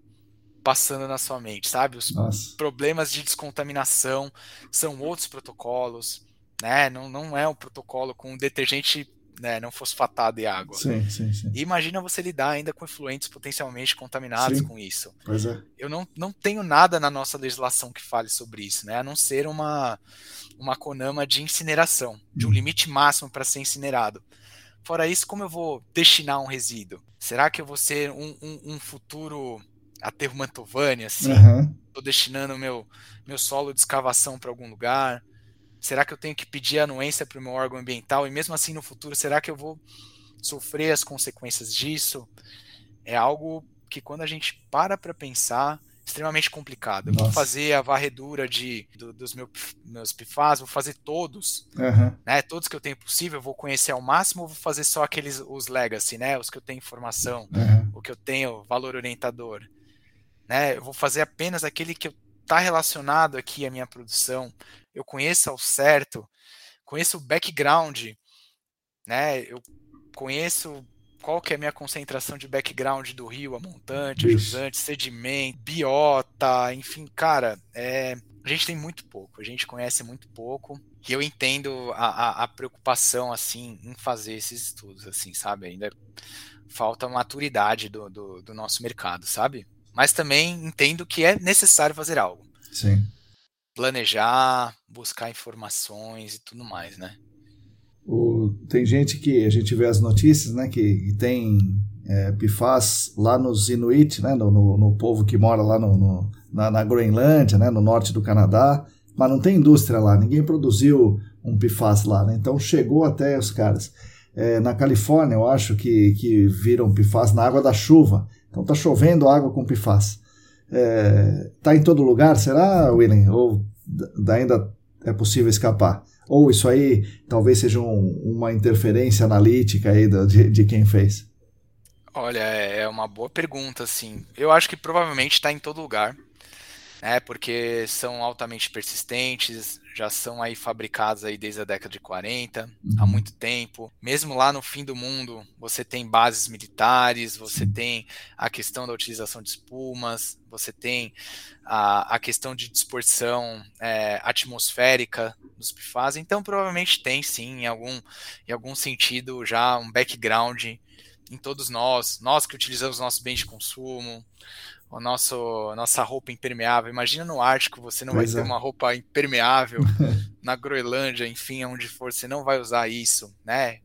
passando na sua mente, sabe? Os Nossa. problemas de descontaminação são outros protocolos. Né? Não, não é um protocolo com detergente, né, não fosfatado e água. Sim, sim, sim. E imagina você lidar ainda com efluentes potencialmente contaminados sim. com isso. Pois é. Eu não, não tenho nada na nossa legislação que fale sobre isso, né? A não ser uma, uma Conama de incineração, hum. de um limite máximo para ser incinerado. Fora isso, como eu vou destinar um resíduo? Será que eu vou ser um, um, um futuro aterro Mantovani, assim? Uhum. Estou destinando meu, meu solo de escavação para algum lugar? Será que eu tenho que pedir anuência para o meu órgão ambiental? E mesmo assim, no futuro, será que eu vou sofrer as consequências disso? É algo que, quando a gente para para pensar, é extremamente complicado. Eu Nossa. vou fazer a varredura de, do, dos meu, meus P F A S, vou fazer todos, uhum. né? Todos que eu tenho possível, eu vou conhecer ao máximo, ou vou fazer só aqueles, os legacy, né? Os que eu tenho informação, uhum. o que eu tenho valor orientador. Né? Eu vou fazer apenas aquele que está relacionado aqui à minha produção, eu conheço ao certo, conheço o background, né? Eu conheço qual que é a minha concentração de background do rio, a montante, jusante, sedimento, biota, enfim, cara, é, a gente tem muito pouco, a gente conhece muito pouco, e eu entendo a, a, a preocupação, assim, em fazer esses estudos, assim, sabe? Ainda falta maturidade do, do, do nosso mercado, sabe? Mas também entendo que é necessário fazer algo. Sim. Planejar, buscar informações e tudo mais, né? O, tem gente que a gente vê as notícias, né? Que, que tem é, P F A S lá nos Inuit, né? No, no, no povo que mora lá no, no, na, na Groenlândia, né? No norte do Canadá. Mas não tem indústria lá. Ninguém produziu um P F A S lá, né? Então chegou até os caras. É, na Califórnia, eu acho que, que viram P F A S na água da chuva. Então tá chovendo água com P F A S. É, tá em todo lugar, será, Willem? Ou ainda é possível escapar? Ou isso aí talvez seja um, uma interferência analítica aí do, de, de quem fez? Olha, é uma boa pergunta, assim. Eu acho que provavelmente está em todo lugar, né? Porque são altamente persistentes, já são aí fabricados aí desde a década de quarenta, uhum. há muito tempo. Mesmo lá no fim do mundo, você tem bases militares, você tem a questão da utilização de espumas, você tem a, a questão de dispersão é, atmosférica dos P F A S. Então, provavelmente tem, sim, em algum, em algum sentido, já um background em todos nós. Nós que utilizamos nosso bem de consumo, o nosso, nossa roupa impermeável. Imagina no Ártico, você não pois vai é. ter uma roupa impermeável. Na Groenlândia, enfim, onde for, você não vai usar isso, né?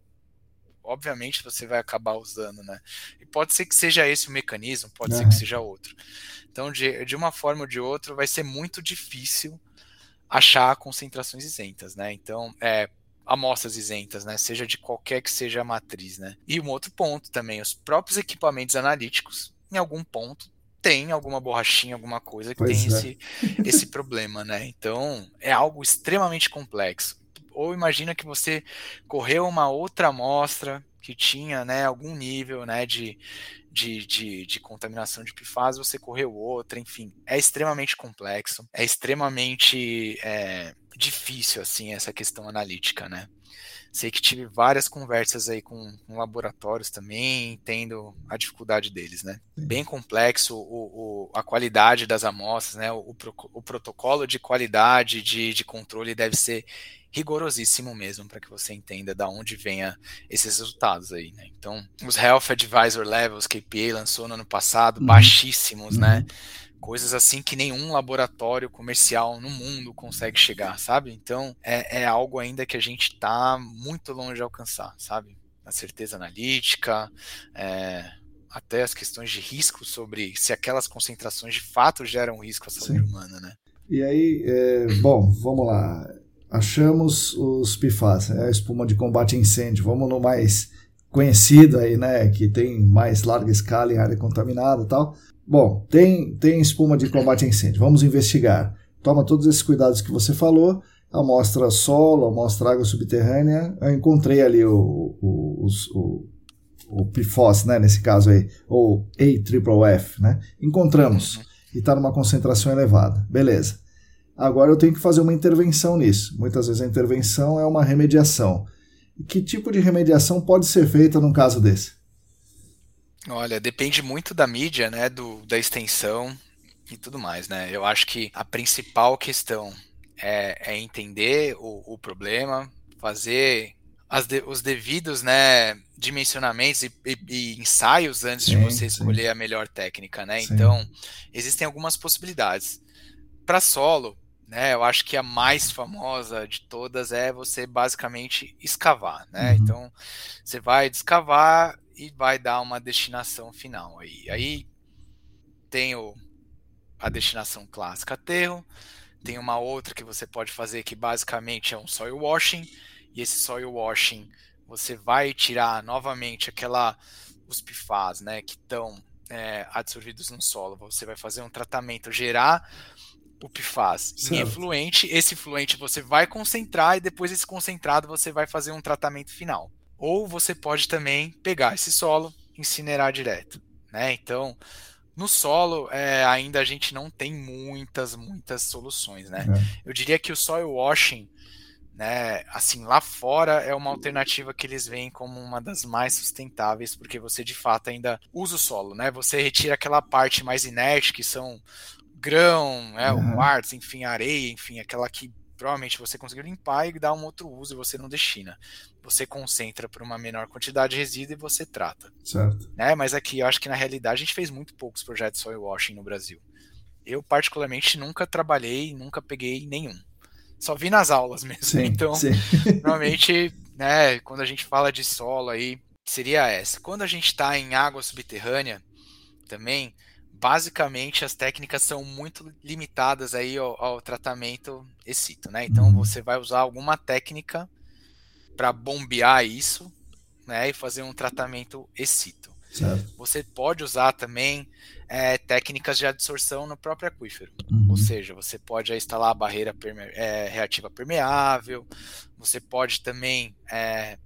Obviamente você vai acabar usando, né? E pode ser que seja esse o mecanismo, pode uhum. ser que seja outro. Então, de, de uma forma ou de outra, vai ser muito difícil achar concentrações isentas, né? Então, é, amostras isentas, né? Seja de qualquer que seja a matriz, né? E um outro ponto também, os próprios equipamentos analíticos, em algum ponto, tem alguma borrachinha, alguma coisa que pois tem é. esse, esse problema, né? Então, é algo extremamente complexo. Ou imagina que você correu uma outra amostra que tinha, né, algum nível, né, de, de, de, de contaminação de P F A S, você correu outra, enfim. É extremamente complexo, é extremamente é, difícil, assim, essa questão analítica, né? Sei que tive várias conversas aí com, com laboratórios também, entendo a dificuldade deles, né? Bem complexo o, o, a qualidade das amostras, né? O, o, o protocolo de qualidade de, de controle deve ser rigorosíssimo mesmo, para que você entenda de onde venha esses resultados aí, né? Então, os Health Advisor Levels que a E P A lançou no ano passado, uhum. baixíssimos, uhum. né? Coisas assim que nenhum laboratório comercial no mundo consegue chegar, sabe? Então, é, é algo ainda que a gente está muito longe de alcançar, sabe? A certeza analítica, é, até as questões de risco sobre se aquelas concentrações de fato geram risco à saúde Sim. humana, né? E aí, é, bom, vamos lá. Achamos os P F A S, é a espuma de combate a incêndio. Vamos no mais conhecido aí, né? Que tem mais larga escala em área contaminada e tal. Bom, tem, tem espuma de combate a incêndio, vamos investigar. Toma todos esses cuidados que você falou, amostra solo, amostra água subterrânea. Eu encontrei ali o, o, o, o, o P F O S, né, nesse caso aí, ou A F F F, né? Encontramos, e está numa concentração elevada. Beleza. Agora eu tenho que fazer uma intervenção nisso. Muitas vezes a intervenção é uma remediação. Que tipo de remediação pode ser feita num caso desse? Olha, depende muito da mídia, né, do, da extensão e tudo mais, né? Eu acho que a principal questão é, é entender o, o problema, fazer as de, os devidos, né, dimensionamentos e, e, e ensaios antes sim, de você escolher sim. a melhor técnica, né? Sim. Então, existem algumas possibilidades. Para solo, né, eu acho que a mais famosa de todas é você basicamente escavar, né? Uhum. Então, você vai descavar e vai dar uma destinação final. Aí, aí tem o, a destinação clássica aterro, tem uma outra que você pode fazer que basicamente é um soil washing, e esse soil washing você vai tirar novamente aquela, os P F A S, né, que estão é, adsorvidos no solo, você vai fazer um tratamento, gerar o P F A S certo. Em efluente, esse efluente você vai concentrar e depois esse concentrado você vai fazer um tratamento final. Ou você pode também pegar esse solo e incinerar direto, né? Então, no solo, é, ainda a gente não tem muitas, muitas soluções, né? É. Eu diria que o soil washing, né, assim, lá fora é uma alternativa que eles veem como uma das mais sustentáveis, porque você, de fato, ainda usa o solo, né? Você retira aquela parte mais inerte, que são grão, é, uhum. quartzo, enfim, areia, enfim, aquela que provavelmente você conseguiu limpar e dar um outro uso e você não destina. Você concentra por uma menor quantidade de resíduo e você trata. Certo. Né? Mas aqui, eu acho que na realidade a gente fez muito poucos projetos de soil washing no Brasil. Eu particularmente nunca trabalhei, nunca peguei nenhum. Só vi nas aulas mesmo. Sim, então, sim. Normalmente, né, quando a gente fala de solo aí, seria essa. Quando a gente está em água subterrânea também, basicamente as técnicas são muito limitadas aí ao, ao tratamento ecito, né? Então você vai usar alguma técnica para bombear isso, né, e fazer um tratamento ecito. Certo. Você pode usar também é, técnicas de adsorção no próprio aquífero, uhum. ou seja, você pode instalar a barreira perme- é, reativa permeável, você pode também é,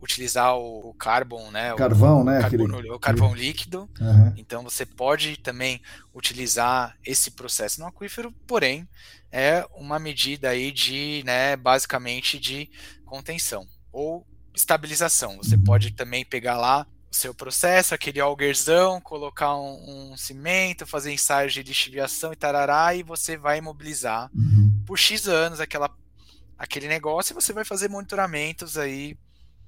utilizar o, o carbon, né? Carvão, o, né? Carbono, aquele... O carvão líquido. Uhum. Então você pode também utilizar esse processo no aquífero, porém é uma medida aí de, né, basicamente de contenção ou estabilização. Você uhum. pode também pegar lá o seu processo, aquele augerzão, colocar um, um cimento, fazer ensaios de lixiviação e tarará, e você vai imobilizar uhum. por X anos aquela, aquele negócio, e você vai fazer monitoramentos aí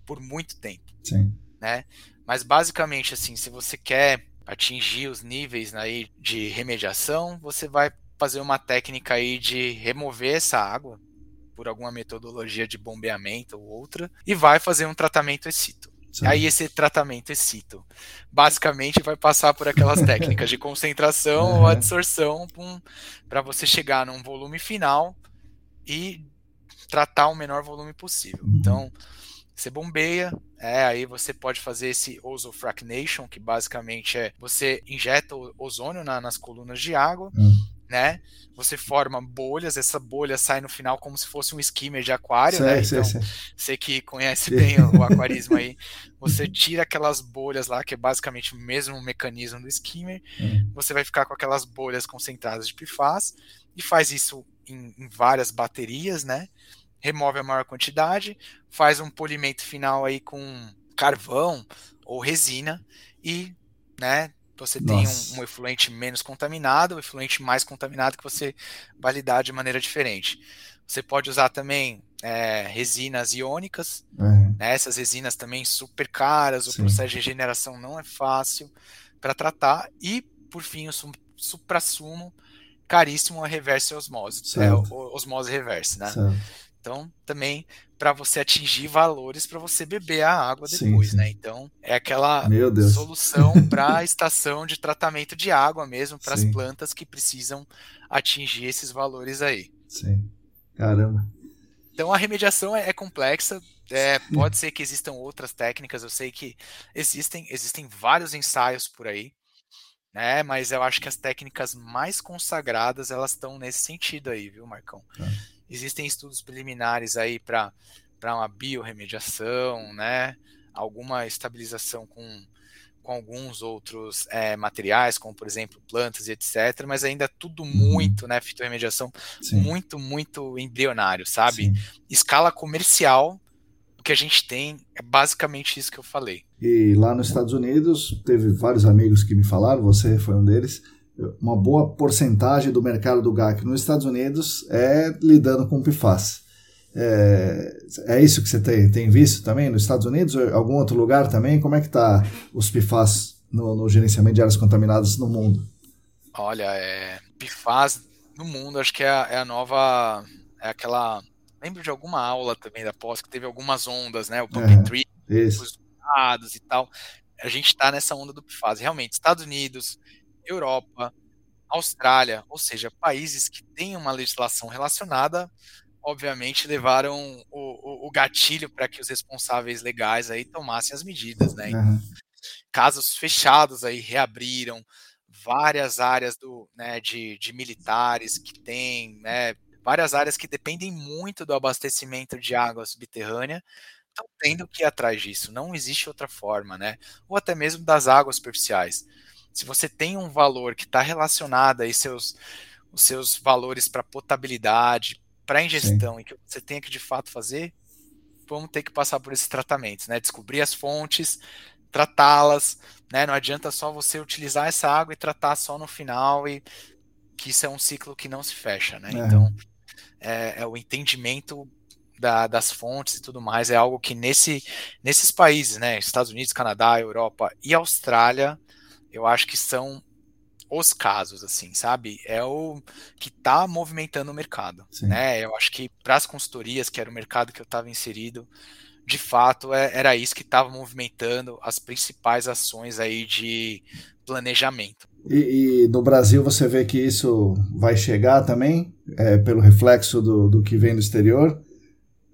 por muito tempo, Sim. né? Mas basicamente, assim, se você quer atingir os níveis aí de remediação, você vai fazer uma técnica aí de remover essa água por alguma metodologia de bombeamento ou outra, e vai fazer um tratamento ecito. Sim. Aí esse tratamento ecito basicamente vai passar por aquelas técnicas de concentração uhum. ou adsorção para você chegar num volume final e tratar o menor volume possível. Uhum. Então, você bombeia, é, aí você pode fazer esse ozofracnation, que basicamente é você injeta ozônio na, nas colunas de água, uhum. né? Você forma bolhas, essa bolha sai no final como se fosse um skimmer de aquário, sei, né? Então, sei, sei. Você que conhece bem o aquarismo aí, você tira aquelas bolhas lá, que é basicamente o mesmo mecanismo do skimmer, hum. você vai ficar com aquelas bolhas concentradas de P F A S, e faz isso em, em várias baterias, né? Remove a maior quantidade, faz um polimento final aí com carvão ou resina, e, né, você Nossa. tem um, um efluente menos contaminado, um efluente mais contaminado que você vai lidar de maneira diferente. Você pode usar também é, resinas iônicas, uhum. né, essas resinas também super caras, o Sim. processo de regeneração não é fácil para tratar, e, por fim, o su- suprassumo caríssimo a reversa e osmose, é, osmose reversa, né? Certo. Então, também para você atingir valores para você beber a água depois, sim, sim. né? Então, é aquela solução para a estação de tratamento de água mesmo, para as plantas que precisam atingir esses valores aí. Sim, caramba. Então, a remediação é, é complexa, é, pode ser que existam outras técnicas, eu sei que existem, existem vários ensaios por aí, né? Mas eu acho que as técnicas mais consagradas, elas estão nesse sentido aí, viu, Marcão? Tá. Existem estudos preliminares aí para uma biorremediação, né? Alguma estabilização com, com alguns outros é, materiais, como, por exemplo, plantas e etcétera. Mas ainda tudo muito, né? Fitorremediação Sim. muito, muito embrionário, sabe? Sim. Escala comercial, o que a gente tem é basicamente isso que eu falei. E lá nos Estados Unidos, teve vários amigos que me falaram, você foi um deles... Uma boa porcentagem do mercado do G A C nos Estados Unidos é lidando com P F A S. É, é isso que você tem, tem visto também nos Estados Unidos? Ou algum outro lugar também? Como é que está os P F A S no, no gerenciamento de áreas contaminadas no mundo? Olha, é, P F A S no mundo, acho que é, é a nova... É aquela... Lembro de alguma aula também da pós, que teve algumas ondas, né? O Pump and Tree, os dados e tal. A gente está nessa onda do P F A S. Realmente, Estados Unidos... Europa, Austrália, ou seja, países que têm uma legislação relacionada, obviamente levaram o, o, o gatilho para que os responsáveis legais aí tomassem as medidas, né? Uhum. Casos fechados aí reabriram várias áreas do, né, de, de militares que tem, né, várias áreas que dependem muito do abastecimento de água subterrânea, estão tendo que ir atrás disso, não existe outra forma, né? Ou até mesmo das águas superficiais. Se você tem um valor que está relacionado a seus, os seus valores para potabilidade, para ingestão, Sim. e que você tem que de fato fazer, vamos ter que passar por esses tratamentos, né? Descobrir as fontes, tratá-las, né? Não adianta só você utilizar essa água e tratar só no final, e que isso é um ciclo que não se fecha, né? É. Então, é, é o entendimento da, das fontes e tudo mais, é algo que nesse, nesses países, né? Estados Unidos, Canadá, Europa e Austrália, eu acho que são os casos, assim, sabe? É o que está movimentando o mercado, Sim. né? Eu acho que para as consultorias, que era o mercado que eu estava inserido, de fato, é, era isso que estava movimentando as principais ações aí de planejamento. E, e no Brasil você vê que isso vai chegar também, é, pelo reflexo do, do que vem do exterior?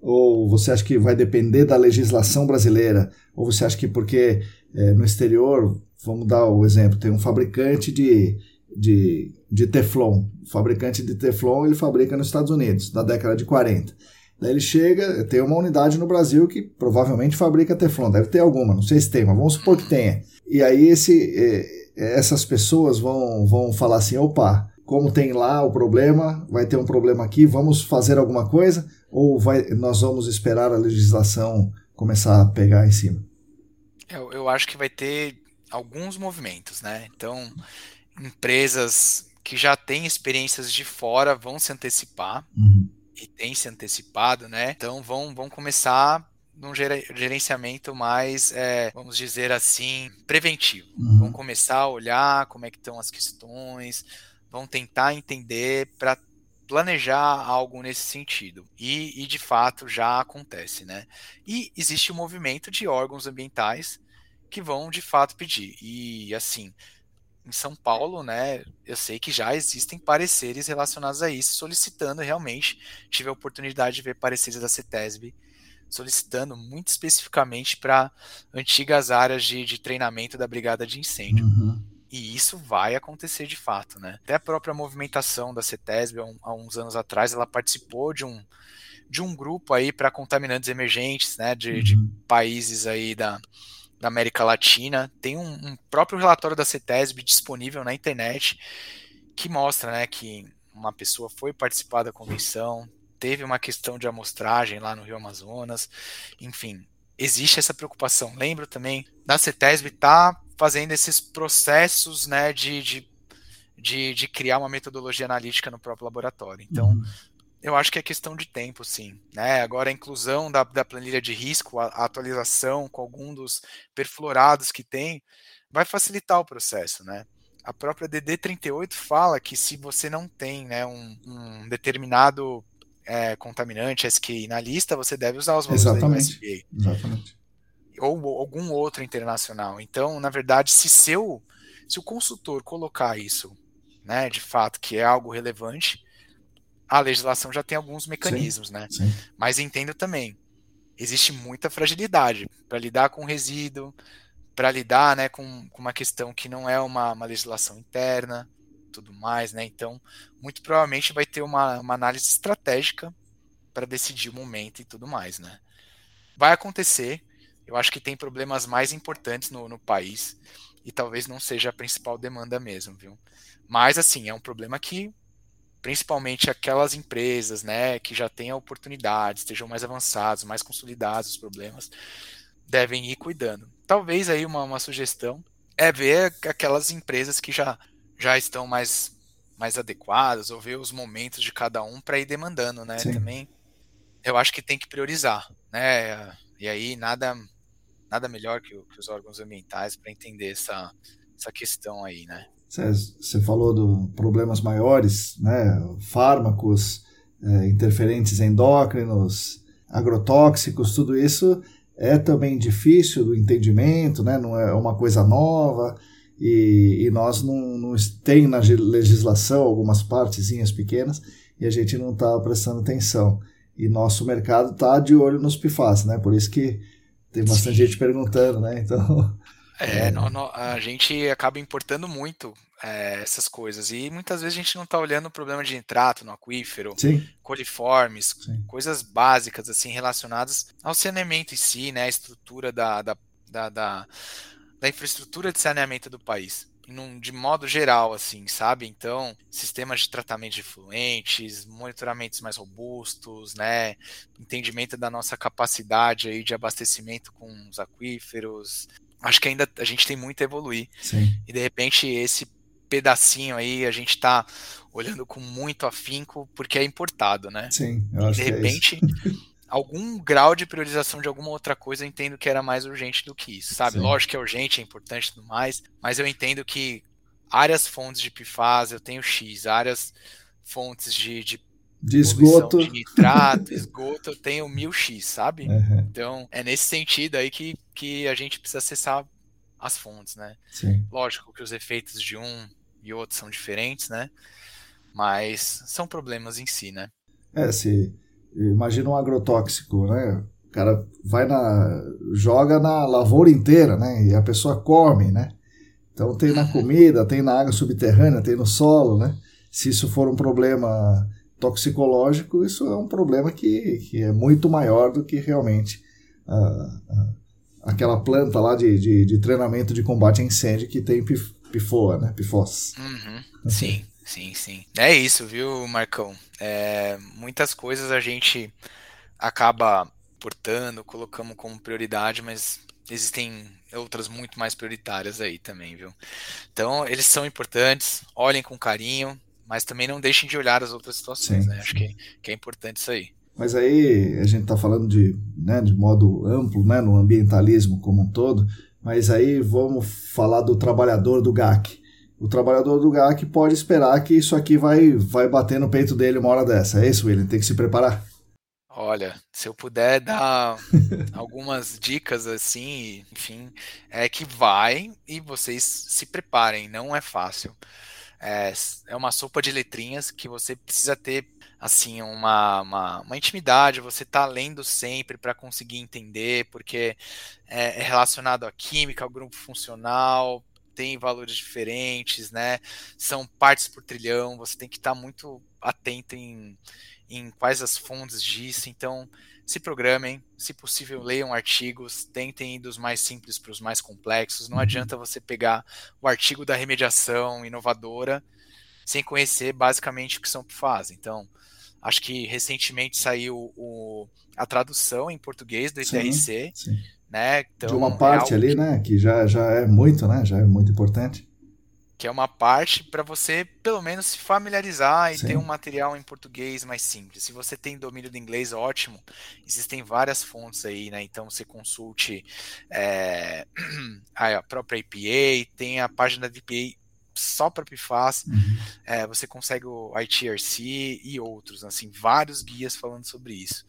Ou você acha que vai depender da legislação brasileira? Ou você acha que porque é, no exterior... Vamos dar o exemplo, tem um fabricante de, de, de Teflon. O fabricante de Teflon, ele fabrica nos Estados Unidos, na década de quarenta. Daí ele chega, tem uma unidade no Brasil que provavelmente fabrica Teflon. Deve ter alguma, não sei se tem, mas vamos supor que tenha. E aí esse, essas pessoas vão, vão falar assim, opa, como tem lá o problema, vai ter um problema aqui, vamos fazer alguma coisa? Ou vai, nós vamos esperar a legislação começar a pegar em cima? Eu, eu acho que vai ter... alguns movimentos, né? Então, empresas que já têm experiências de fora vão se antecipar, uhum. e têm se antecipado, né? Então, vão, vão começar num gerenciamento mais, é, vamos dizer assim, preventivo. Uhum. Vão começar a olhar como é que estão as questões, vão tentar entender para planejar algo nesse sentido. E, e, de fato, já acontece, né? E existe o movimento de órgãos ambientais que vão de fato pedir, e assim, em São Paulo, né, eu sei que já existem pareceres relacionados a isso, solicitando realmente, tive a oportunidade de ver pareceres da CETESB, solicitando muito especificamente para antigas áreas de, de treinamento da Brigada de Incêndio, uhum. E isso vai acontecer de fato, né? Até a própria movimentação da CETESB, há uns anos atrás, ela participou de um, de um grupo aí para contaminantes emergentes, né? De, de países aí da... da América Latina. Tem um, um próprio relatório da CETESB disponível na internet que mostra, né, que uma pessoa foi participar da convenção, teve uma questão de amostragem lá no Rio Amazonas, enfim, existe essa preocupação. Lembro também da CETESB tá fazendo esses processos, né, de, de, de, de criar uma metodologia analítica no próprio laboratório. Então, eu acho que é questão de tempo, sim. Né? Agora, a inclusão da, da planilha de risco, a, a atualização com algum dos perfluorados que tem, vai facilitar o processo. Né? A própria D D trinta e oito fala que se você não tem, né, um, um determinado é, contaminante S Q I na lista, você deve usar os valores da U S P A. Exatamente. Ou, ou algum outro internacional. Então, na verdade, se, seu, se o consultor colocar isso, né, de fato, que é algo relevante, a legislação já tem alguns mecanismos, sim, né? Sim. Mas entendo também, existe muita fragilidade para lidar com resíduo, para lidar, né, com, com uma questão que não é uma, uma legislação interna, tudo mais, né? Então, muito provavelmente vai ter uma, uma análise estratégica para decidir o momento e tudo mais, né? Vai acontecer, eu acho que tem problemas mais importantes no, no país e talvez não seja a principal demanda mesmo, viu? Mas, assim, é um problema que principalmente aquelas empresas, né, que já têm a oportunidade, estejam mais avançados, mais consolidados os problemas, devem ir cuidando. Talvez aí uma, uma sugestão é ver aquelas empresas que já, já estão mais, mais adequadas, ou ver os momentos de cada um para ir demandando, né? Sim. Também eu acho que tem que priorizar, né? E aí nada, nada melhor que, que os órgãos ambientais para entender essa, essa questão aí, né? Você falou de problemas maiores, né? Fármacos, é, interferentes endócrinos, agrotóxicos, tudo isso é também difícil do entendimento, né? Não é uma coisa nova e, e nós não, não tem na legislação algumas partezinhas pequenas e a gente não está prestando atenção. E nosso mercado está de olho nos P F A S, né? Por isso que tem bastante gente perguntando, né? Então... É, no, no, a gente acaba importando muito é, essas coisas e muitas vezes a gente não está olhando o problema de nitrato no aquífero, sim, coliformes, sim, coisas básicas assim relacionadas ao saneamento em si, né, a estrutura da, da, da, da, da infraestrutura de saneamento do país, num, de modo geral, assim, sabe? Então, sistemas de tratamento de efluentes, monitoramentos mais robustos, né, entendimento da nossa capacidade aí de abastecimento com os aquíferos. Acho que ainda a gente tem muito a evoluir. Sim. E de repente esse pedacinho aí a gente tá olhando com muito afinco porque é importado, né? Sim, eu acho que é isso. E de repente algum grau de priorização de alguma outra coisa eu entendo que era mais urgente do que isso, sabe? Sim. Lógico que é urgente, é importante e tudo mais, mas eu entendo que áreas fontes de P F A S eu tenho X, áreas fontes de, de de esgoto, de nitrato, esgoto, eu tenho mil X, sabe? Uhum. Então, é nesse sentido aí que, que a gente precisa acessar as fontes, né? Sim. Lógico que os efeitos de um e outro são diferentes, né? Mas são problemas em si, né? É, se imagina um agrotóxico, né? O cara vai na... joga na lavoura inteira, né? E a pessoa come, né? Então, tem na comida, tem na água subterrânea, tem no solo, né? Se isso for um problema... toxicológico, isso é um problema que, que é muito maior do que realmente ah, ah, aquela planta lá de, de, de treinamento de combate a incêndio que tem P F O A, né? P F O S. Uhum. Sim, sim, sim. É isso, viu, Marcão? É, muitas coisas a gente acaba portando, colocamos como prioridade, mas existem outras muito mais prioritárias aí também, viu? Então, eles são importantes, olhem com carinho, mas também não deixem de olhar as outras situações, sim, né? Sim. Acho que, que é importante isso aí. Mas aí a gente está falando de, né, de modo amplo, né, no ambientalismo como um todo, mas aí vamos falar do trabalhador do G A C. O trabalhador do G A C pode esperar que isso aqui vai, vai bater no peito dele uma hora dessa. É isso, William? Tem que se preparar? Olha, se eu puder dar algumas dicas assim, enfim, é que vai e vocês se preparem, não é fácil. É uma sopa de letrinhas que você precisa ter, assim, uma, uma, uma intimidade, você tá lendo sempre para conseguir entender, porque é relacionado à química, ao grupo funcional, tem valores diferentes, né? São partes por trilhão, você tem que estar muito atento em, em quais as fontes disso. Então, se programem, se possível, leiam artigos, tentem ir dos mais simples para os mais complexos. Não adianta você pegar o artigo da remediação inovadora sem conhecer basicamente o que são P F A S. Então, acho que recentemente saiu o, a tradução em português do I T R C, sim, sim. Né? Então, de uma parte é algo... ali, né? Que já, já é muito, né? Já é muito importante. Que é uma parte para você, pelo menos, se familiarizar e sim. ter um material em português mais simples. Se você tem domínio do inglês, ótimo. Existem várias fontes aí, né? Então, você consulte é... aí, ó, a própria E P A, tem a página da E P A só para P F A S, uhum. é, você consegue o I T R C e outros, assim, vários guias falando sobre isso.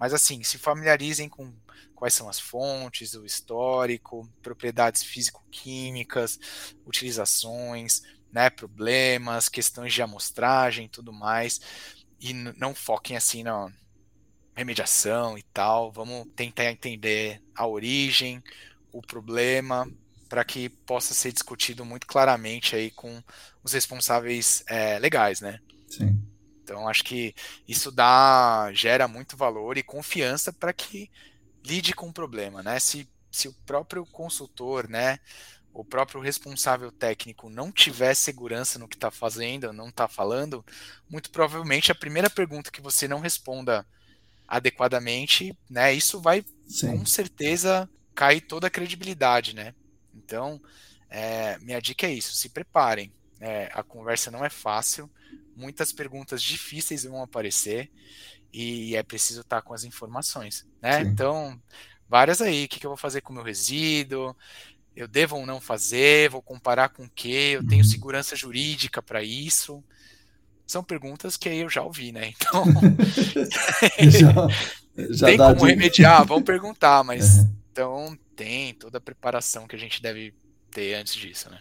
Mas, assim, se familiarizem com quais são as fontes, o histórico, propriedades físico-químicas, utilizações, né, problemas, questões de amostragem e tudo mais, e n- não foquem, assim, na remediação e tal. Vamos tentar entender a origem, o problema, para que possa ser discutido muito claramente aí com os responsáveis é, legais, né? Sim. Então, acho que isso dá, gera muito valor e confiança para que lide com o problema, né? Se, se o próprio consultor, né, o próprio responsável técnico não tiver segurança no que está fazendo, não está falando, muito provavelmente a primeira pergunta que você não responda adequadamente, né, isso vai, Sim. com certeza, cair toda a credibilidade, né? Então, é, minha dica é isso, se preparem. É, a conversa não é fácil, muitas perguntas difíceis vão aparecer e é preciso estar com as informações, né? Sim. Então, várias aí, o que, que eu vou fazer com o meu resíduo, eu devo ou não fazer, vou comparar com o quê, eu uhum. tenho segurança jurídica para isso... São perguntas que eu já ouvi, né? Então, já, já tem como de... remediar, vão perguntar, mas... Uhum. Então, tem toda a preparação que a gente deve ter antes disso, né?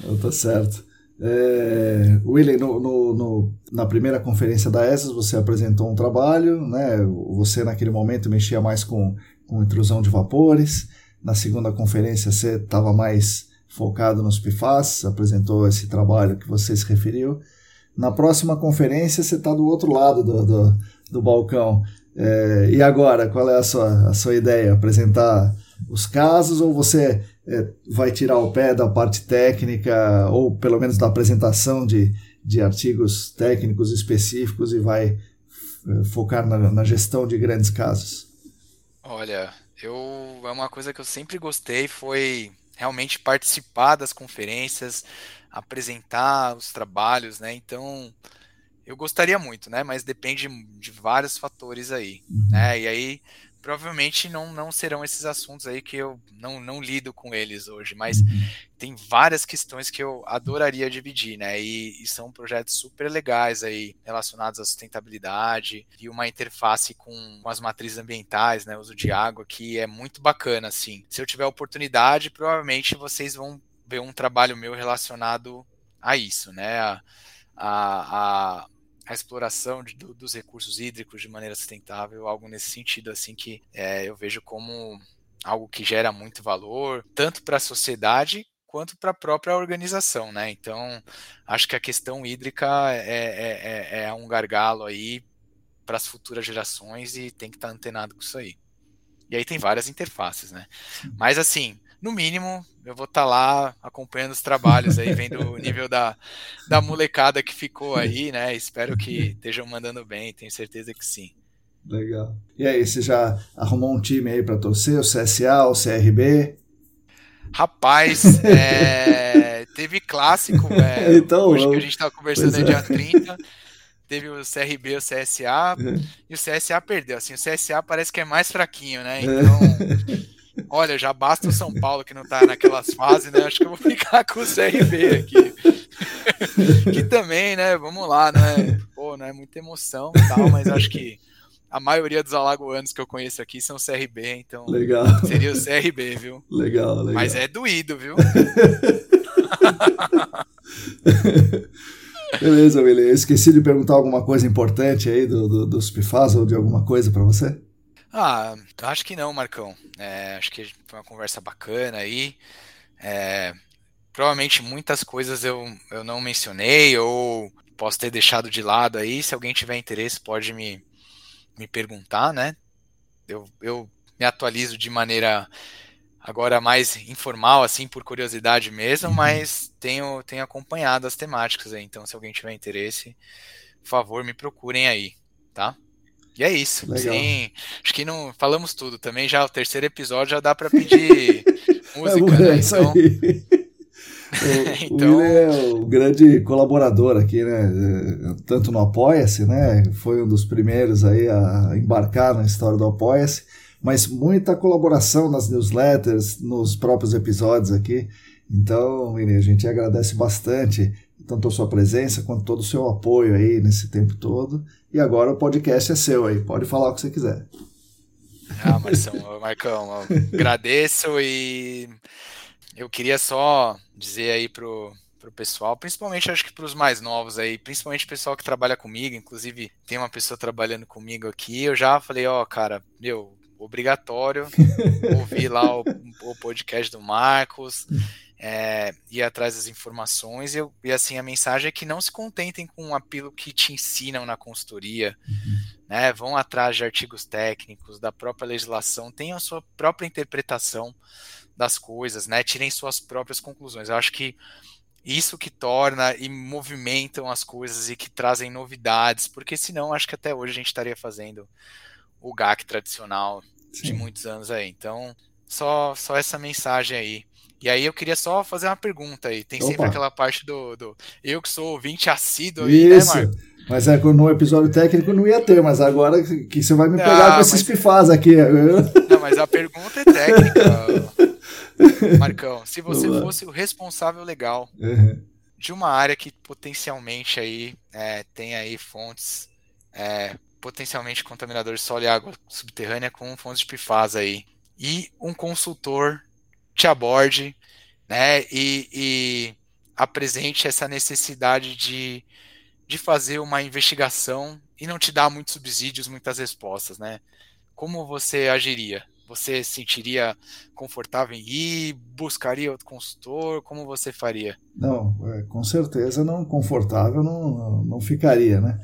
É, tá certo. É, William, no, no, no, na primeira conferência da Aesas, você apresentou um trabalho, né? Você, naquele momento, mexia mais com, com intrusão de vapores. Na segunda conferência, você estava mais focado nos P F A S, apresentou esse trabalho que você se referiu. Na próxima conferência, você está do outro lado do, do, do balcão. É, e agora, qual é a sua, a sua ideia? Apresentar os casos ou você é, vai tirar o pé da parte técnica ou pelo menos da apresentação de, de artigos técnicos específicos e vai é, focar na, na gestão de grandes casos? Olha, eu, é uma coisa que eu sempre gostei foi realmente participar das conferências, apresentar os trabalhos, né? Então... Eu gostaria muito, né? Mas depende de vários fatores aí, né? E aí, provavelmente, não, não serão esses assuntos aí que eu não, não lido com eles hoje, mas tem várias questões que eu adoraria dividir, né? E, e são projetos super legais aí, relacionados à sustentabilidade e uma interface com, com as matrizes ambientais, né? O uso de água, que é muito bacana, assim. Se eu tiver oportunidade, provavelmente vocês vão ver um trabalho meu relacionado a isso, né? A, a, a a exploração de, do, dos recursos hídricos de maneira sustentável, algo nesse sentido, assim, que é, eu vejo como algo que gera muito valor, tanto para a sociedade quanto para a própria organização, né? Então, acho que a questão hídrica é, é, é um gargalo aí para as futuras gerações e tem que estar antenado com isso aí. E aí tem várias interfaces, né? Mas, assim, no mínimo, eu vou estar lá acompanhando os trabalhos aí, vendo o nível da, da molecada que ficou aí, né? Espero que estejam mandando bem, tenho certeza que sim. Legal. E aí, você já arrumou um time aí para torcer, o C S A, o C R B? Rapaz, é, teve clássico, é, então, hoje que a gente estava conversando é. no dia trinta, teve o C R B e o C S A, é. e o C S A perdeu, assim, o C S A parece que é mais fraquinho, né? Então... É. Olha, já basta o São Paulo que não tá naquelas fases, né? Acho que eu vou ficar com o C R B aqui. Que também, né? Vamos lá, né? Pô, não é muita emoção e tal, mas acho que a maioria dos alagoanos que eu conheço aqui são C R B, então legal. Seria o C R B, viu? Legal, legal. Mas é doído, viu? Beleza, William. Eu esqueci de perguntar alguma coisa importante aí do, do, dos P F A S ou de alguma coisa pra você? Ah, acho que não, Marcão. É, acho que foi uma conversa bacana aí. É, provavelmente muitas coisas eu, eu não mencionei ou posso ter deixado de lado aí. Se alguém tiver interesse, pode me, me perguntar, né? Eu, eu me atualizo de maneira agora mais informal, assim, por curiosidade mesmo, uhum. mas tenho, tenho acompanhado as temáticas aí. Então, se alguém tiver interesse, por favor, me procurem aí, tá? E é isso. Legal. Sim, acho que não falamos tudo também. Já o terceiro episódio já dá para pedir música, né? Então, o, então... o William é o grande colaborador aqui, né? Tanto no Apoia-se, né? Foi um dos primeiros aí a embarcar na história do Apoia-se, mas muita colaboração nas newsletters, nos próprios episódios aqui. Então, William, a gente agradece bastante tanto a sua presença quanto todo o seu apoio aí nesse tempo todo. E agora o podcast é seu aí, pode falar o que você quiser. Ah, Marcão, Marcão, eu agradeço e eu queria só dizer aí pro, pro pessoal, principalmente acho que pros mais novos aí, principalmente o pessoal que trabalha comigo, inclusive tem uma pessoa trabalhando comigo aqui, eu já falei, ó, cara, meu, obrigatório ouvir lá o, o podcast do Marcos, É, ir atrás das informações e, eu, e assim, a mensagem é que não se contentem com aquilo que te ensinam na consultoria, uhum. né? Vão atrás de artigos técnicos, da própria legislação, tenham a sua própria interpretação das coisas, né? Tirem suas próprias conclusões. Eu acho que isso que torna e movimentam as coisas e que trazem novidades, porque senão acho que até hoje a gente estaria fazendo o G A C tradicional Sim. de muitos anos aí. Então, só, só essa mensagem aí. E aí eu queria só fazer uma pergunta aí. Tem Opa. sempre aquela parte do, do... Eu que sou ouvinte assíduo aí, né, Marcos? Mas é, no episódio técnico não ia ter, mas agora que você vai me não, pegar com mas... esses pifás aqui. Não, mas a pergunta é técnica, Marcão. Se você Olá. fosse o responsável legal uhum. de uma área que potencialmente aí, é, tem aí fontes é, potencialmente contaminadoras de solo e água subterrânea com fontes de pifás aí, e um consultor te aborde, né, e, e apresente essa necessidade de, de fazer uma investigação e não te dar muitos subsídios, muitas respostas, né? Como você agiria? Você se sentiria confortável em ir? Buscaria outro consultor? Como você faria? Não, com certeza não confortável não, não ficaria, né?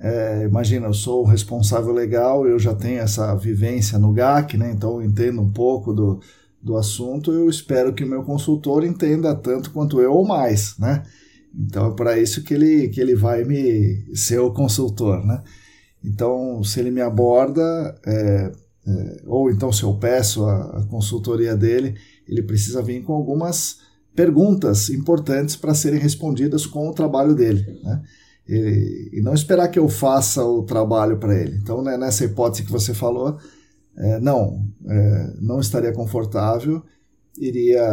É, imagina, eu sou o responsável legal, eu já tenho essa vivência no G A C, né? Então eu entendo um pouco do do assunto, eu espero que o meu consultor entenda tanto quanto eu ou mais, né? Então é para isso que ele, que ele vai me ser o consultor, né? Então, se ele me aborda, é, é, ou então se eu peço a, a consultoria dele, ele precisa vir com algumas perguntas importantes para serem respondidas com o trabalho dele, né? E, e não esperar que eu faça o trabalho para ele. Então, né, nessa hipótese que você falou, É, não, é, não estaria confortável, iria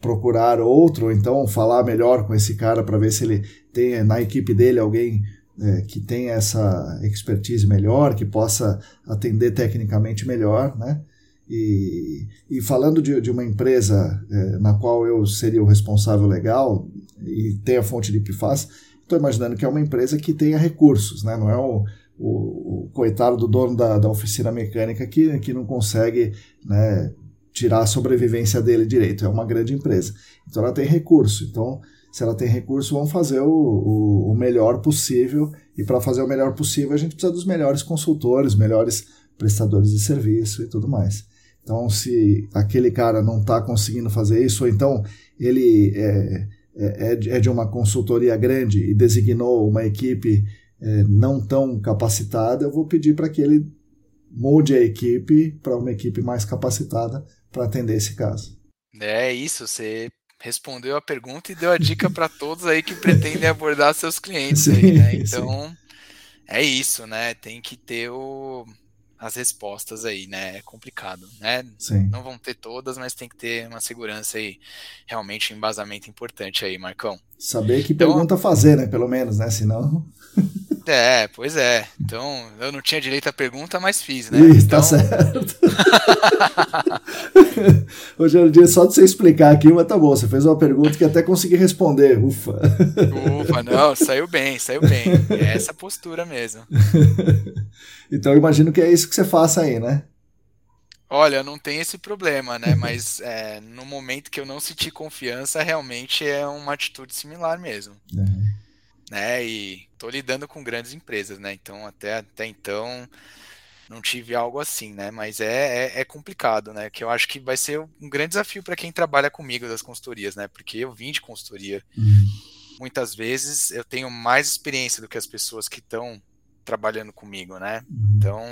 procurar outro, ou então falar melhor com esse cara para ver se ele tem na equipe dele alguém é, que tenha essa expertise melhor, que possa atender tecnicamente melhor, né? E, e falando de, de uma empresa é, na qual eu seria o responsável legal e tem a fonte de P F A S, estou imaginando que é uma empresa que tenha recursos, né? Não é o O, o coitado do dono da, da oficina mecânica que, que não consegue, né, tirar a sobrevivência dele direito. É uma grande empresa. Então ela tem recurso. Então, se ela tem recurso, vamos fazer o, o, o melhor possível. E para fazer o melhor possível, a gente precisa dos melhores consultores, melhores prestadores de serviço e tudo mais. Então, se aquele cara não está conseguindo fazer isso, ou então ele é, é, é de uma consultoria grande e designou uma equipe É, não tão capacitada, eu vou pedir para que ele molde a equipe para uma equipe mais capacitada para atender esse caso. É isso, você respondeu a pergunta e deu a dica para todos aí que pretendem abordar seus clientes. Sim, aí, né? Então, sim. é isso, né? Tem que ter o... as respostas aí, né? É complicado, né? Sim. Não vão ter todas, mas tem que ter uma segurança aí, realmente um embasamento importante aí, Marcão. Saber que então, pergunta fazer, né? Pelo menos, né? Senão... É, pois é. Então, eu não tinha direito à pergunta, mas fiz, né? Isso, então... tá certo. Hoje é um dia só de você explicar aqui, mas tá bom, você fez uma pergunta que até consegui responder, ufa. Ufa, não, saiu bem, saiu bem. É essa postura mesmo. Então, eu imagino que é isso que você faça aí, né? Olha, não tem esse problema, né? Mas é, no momento que eu não senti confiança, realmente é uma atitude similar mesmo. Uhum. Né? E tô lidando com grandes empresas, né? Então, até, até então, não tive algo assim, né? Mas é, é, é complicado, né? Que eu acho que vai ser um grande desafio para quem trabalha comigo das consultorias, né? Porque eu vim de consultoria. Uhum. Muitas vezes eu tenho mais experiência do que as pessoas que estão trabalhando comigo, né? Então,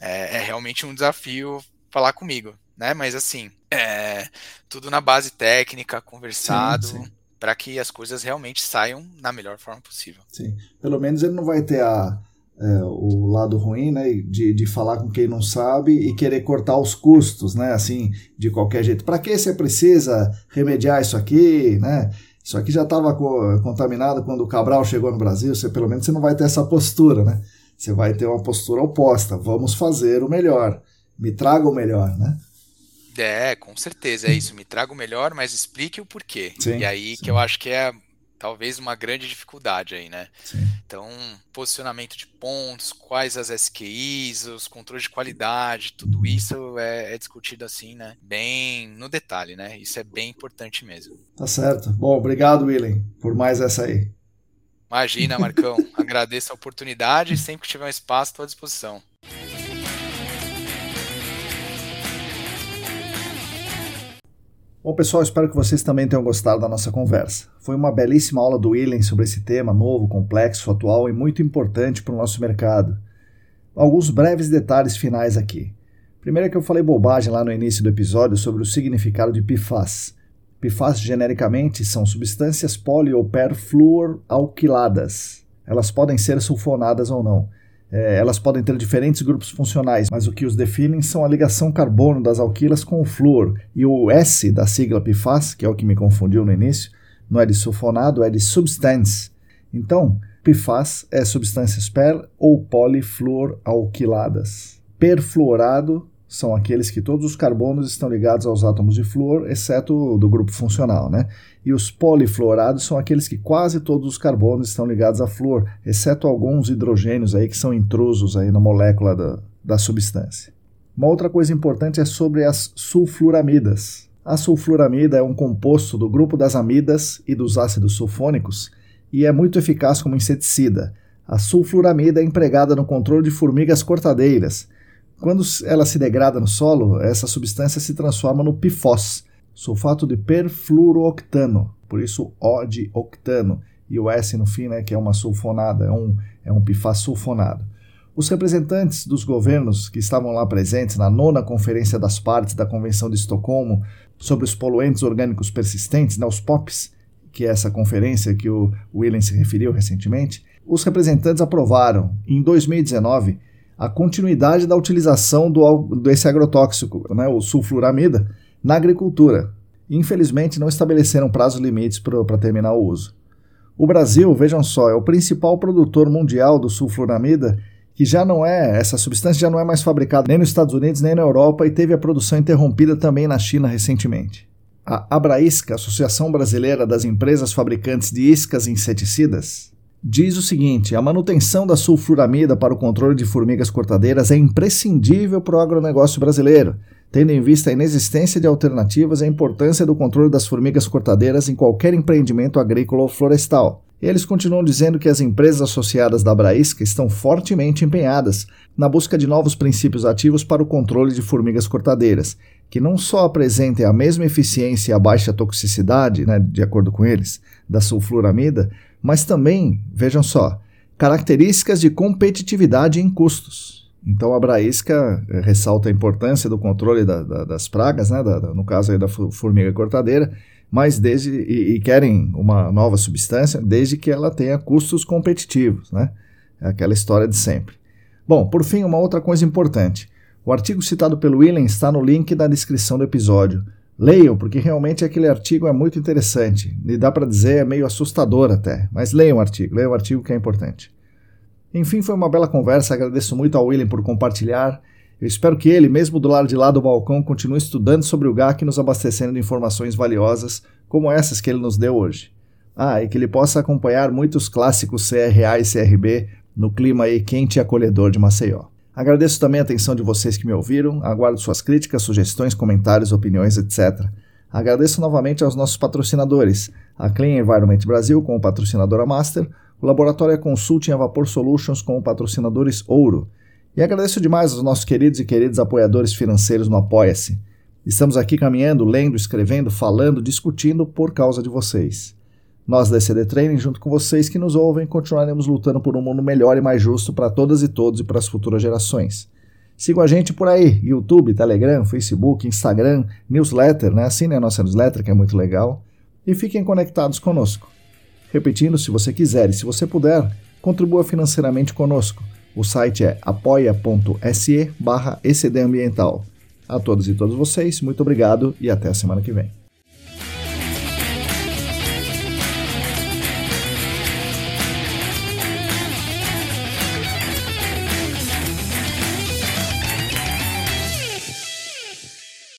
é, é realmente um desafio falar comigo, né? Mas assim, é, tudo na base técnica, conversado, para que as coisas realmente saiam na melhor forma possível. Sim. Pelo menos ele não vai ter a, é, o lado ruim, né? De, de falar com quem não sabe e querer cortar os custos, né? Assim, de qualquer jeito. Para que você precisa remediar isso aqui, né? Isso aqui já estava co- contaminado quando o Cabral chegou no Brasil. Você, pelo menos você não vai ter essa postura, né? Você vai ter uma postura oposta. Vamos fazer o melhor. Me traga o melhor, né? É, com certeza é isso. Me traga o melhor, mas explique o porquê. Sim, e aí sim. Que eu acho que é talvez uma grande dificuldade aí, né? Sim. Então, posicionamento de pontos, quais as S Q Is, os controles de qualidade, tudo isso é, é discutido assim, né? Bem no detalhe, né? Isso é bem importante mesmo. Tá certo. Bom, obrigado, Willem, por mais essa aí. Imagina, Marcão. Agradeço a oportunidade e sempre que tiver um espaço, estou à disposição. Bom, pessoal, espero que vocês também tenham gostado da nossa conversa. Foi uma belíssima aula do Willem sobre esse tema novo, complexo, atual e muito importante para o nosso mercado. Alguns breves detalhes finais aqui. Primeiro é que eu falei bobagem lá no início do episódio sobre o significado de P F A S. P F A S, genericamente, são substâncias poli- ou perfluoralquiladas. Elas podem ser sulfonadas ou não. É, elas podem ter diferentes grupos funcionais, mas o que os definem são a ligação carbono das alquilas com o flúor. E o S da sigla P F A S, que é o que me confundiu no início, não é de sulfonado, é de substance. Então, P F A S é substâncias per- ou polifluoralquiladas. Perfluorado são aqueles que todos os carbonos estão ligados aos átomos de flúor, exceto do grupo funcional, né? E os polifluorados são aqueles que quase todos os carbonos estão ligados a flúor, exceto alguns hidrogênios aí que são intrusos aí na molécula da, da substância. Uma outra coisa importante é sobre as sulfluramidas. A sulfluramida é um composto do grupo das amidas e dos ácidos sulfônicos e é muito eficaz como inseticida. A sulfluramida é empregada no controle de formigas cortadeiras. Quando ela se degrada no solo, essa substância se transforma no P F O S, sulfato de perfluorooctano, por isso O de octano, e o S no fim, né, que é uma sulfonada, é um, é um P F A S sulfonado. Os representantes dos governos que estavam lá presentes na nona Conferência das Partes da Convenção de Estocolmo sobre os poluentes orgânicos persistentes, né, os P O Ps, que é essa conferência que o Willem se referiu recentemente, os representantes aprovaram, em dois mil e dezenove, a continuidade da utilização do, desse agrotóxico, né, o sulfluramida, na agricultura. Infelizmente, não estabeleceram prazos limites para terminar o uso. O Brasil, vejam só, é o principal produtor mundial do sulfluramida, que já não é, essa substância já não é mais fabricada nem nos Estados Unidos, nem na Europa, e teve a produção interrompida também na China recentemente. A Abraisca, Associação Brasileira das Empresas Fabricantes de Iscas e Inseticidas, diz o seguinte: a manutenção da sulfluramida para o controle de formigas cortadeiras é imprescindível para o agronegócio brasileiro, tendo em vista a inexistência de alternativas e a importância do controle das formigas cortadeiras em qualquer empreendimento agrícola ou florestal. Eles continuam dizendo que as empresas associadas da Abraisca estão fortemente empenhadas na busca de novos princípios ativos para o controle de formigas cortadeiras, que não só apresentem a mesma eficiência e a baixa toxicidade, né, de acordo com eles, da sulfluramida, mas também, vejam só, características de competitividade em custos. Então a Abraisca ressalta a importância do controle da, da, das pragas, né, da, da, no caso aí da formiga cortadeira, mas desde, e, e querem uma nova substância desde que ela tenha custos competitivos, né? É aquela história de sempre. Bom, por fim, uma outra coisa importante. O artigo citado pelo Willem está no link da descrição do episódio. Leiam, porque realmente aquele artigo é muito interessante. E dá para dizer, é meio assustador até. Mas leiam o artigo, leiam o artigo que é importante. Enfim, foi uma bela conversa. Agradeço muito ao Willem por compartilhar. Eu espero que ele, mesmo do lado de lá do balcão, continue estudando sobre o G A C e nos abastecendo de informações valiosas, como essas que ele nos deu hoje. Ah, e que ele possa acompanhar muitos clássicos C R A e C R B no clima aí quente e acolhedor de Maceió. Agradeço também a atenção de vocês que me ouviram, aguardo suas críticas, sugestões, comentários, opiniões, etcétera. Agradeço novamente aos nossos patrocinadores, a Clean Environment Brasil com o patrocinadora Master, o Laboratório E-Consulting e a Vapor Solutions com patrocinadores Ouro. E agradeço demais aos nossos queridos e queridos apoiadores financeiros no Apoia-se. Estamos aqui caminhando, lendo, escrevendo, falando, discutindo por causa de vocês. Nós da E C D Training, junto com vocês que nos ouvem, continuaremos lutando por um mundo melhor e mais justo para todas e todos e para as futuras gerações. Sigam a gente por aí, YouTube, Telegram, Facebook, Instagram, newsletter, né? Assinem a nossa newsletter que é muito legal e fiquem conectados conosco. Repetindo, se você quiser e se você puder, contribua financeiramente conosco. O site é apoia ponto se barra E C D Ambiental. A todos e todas vocês, muito obrigado e até a semana que vem.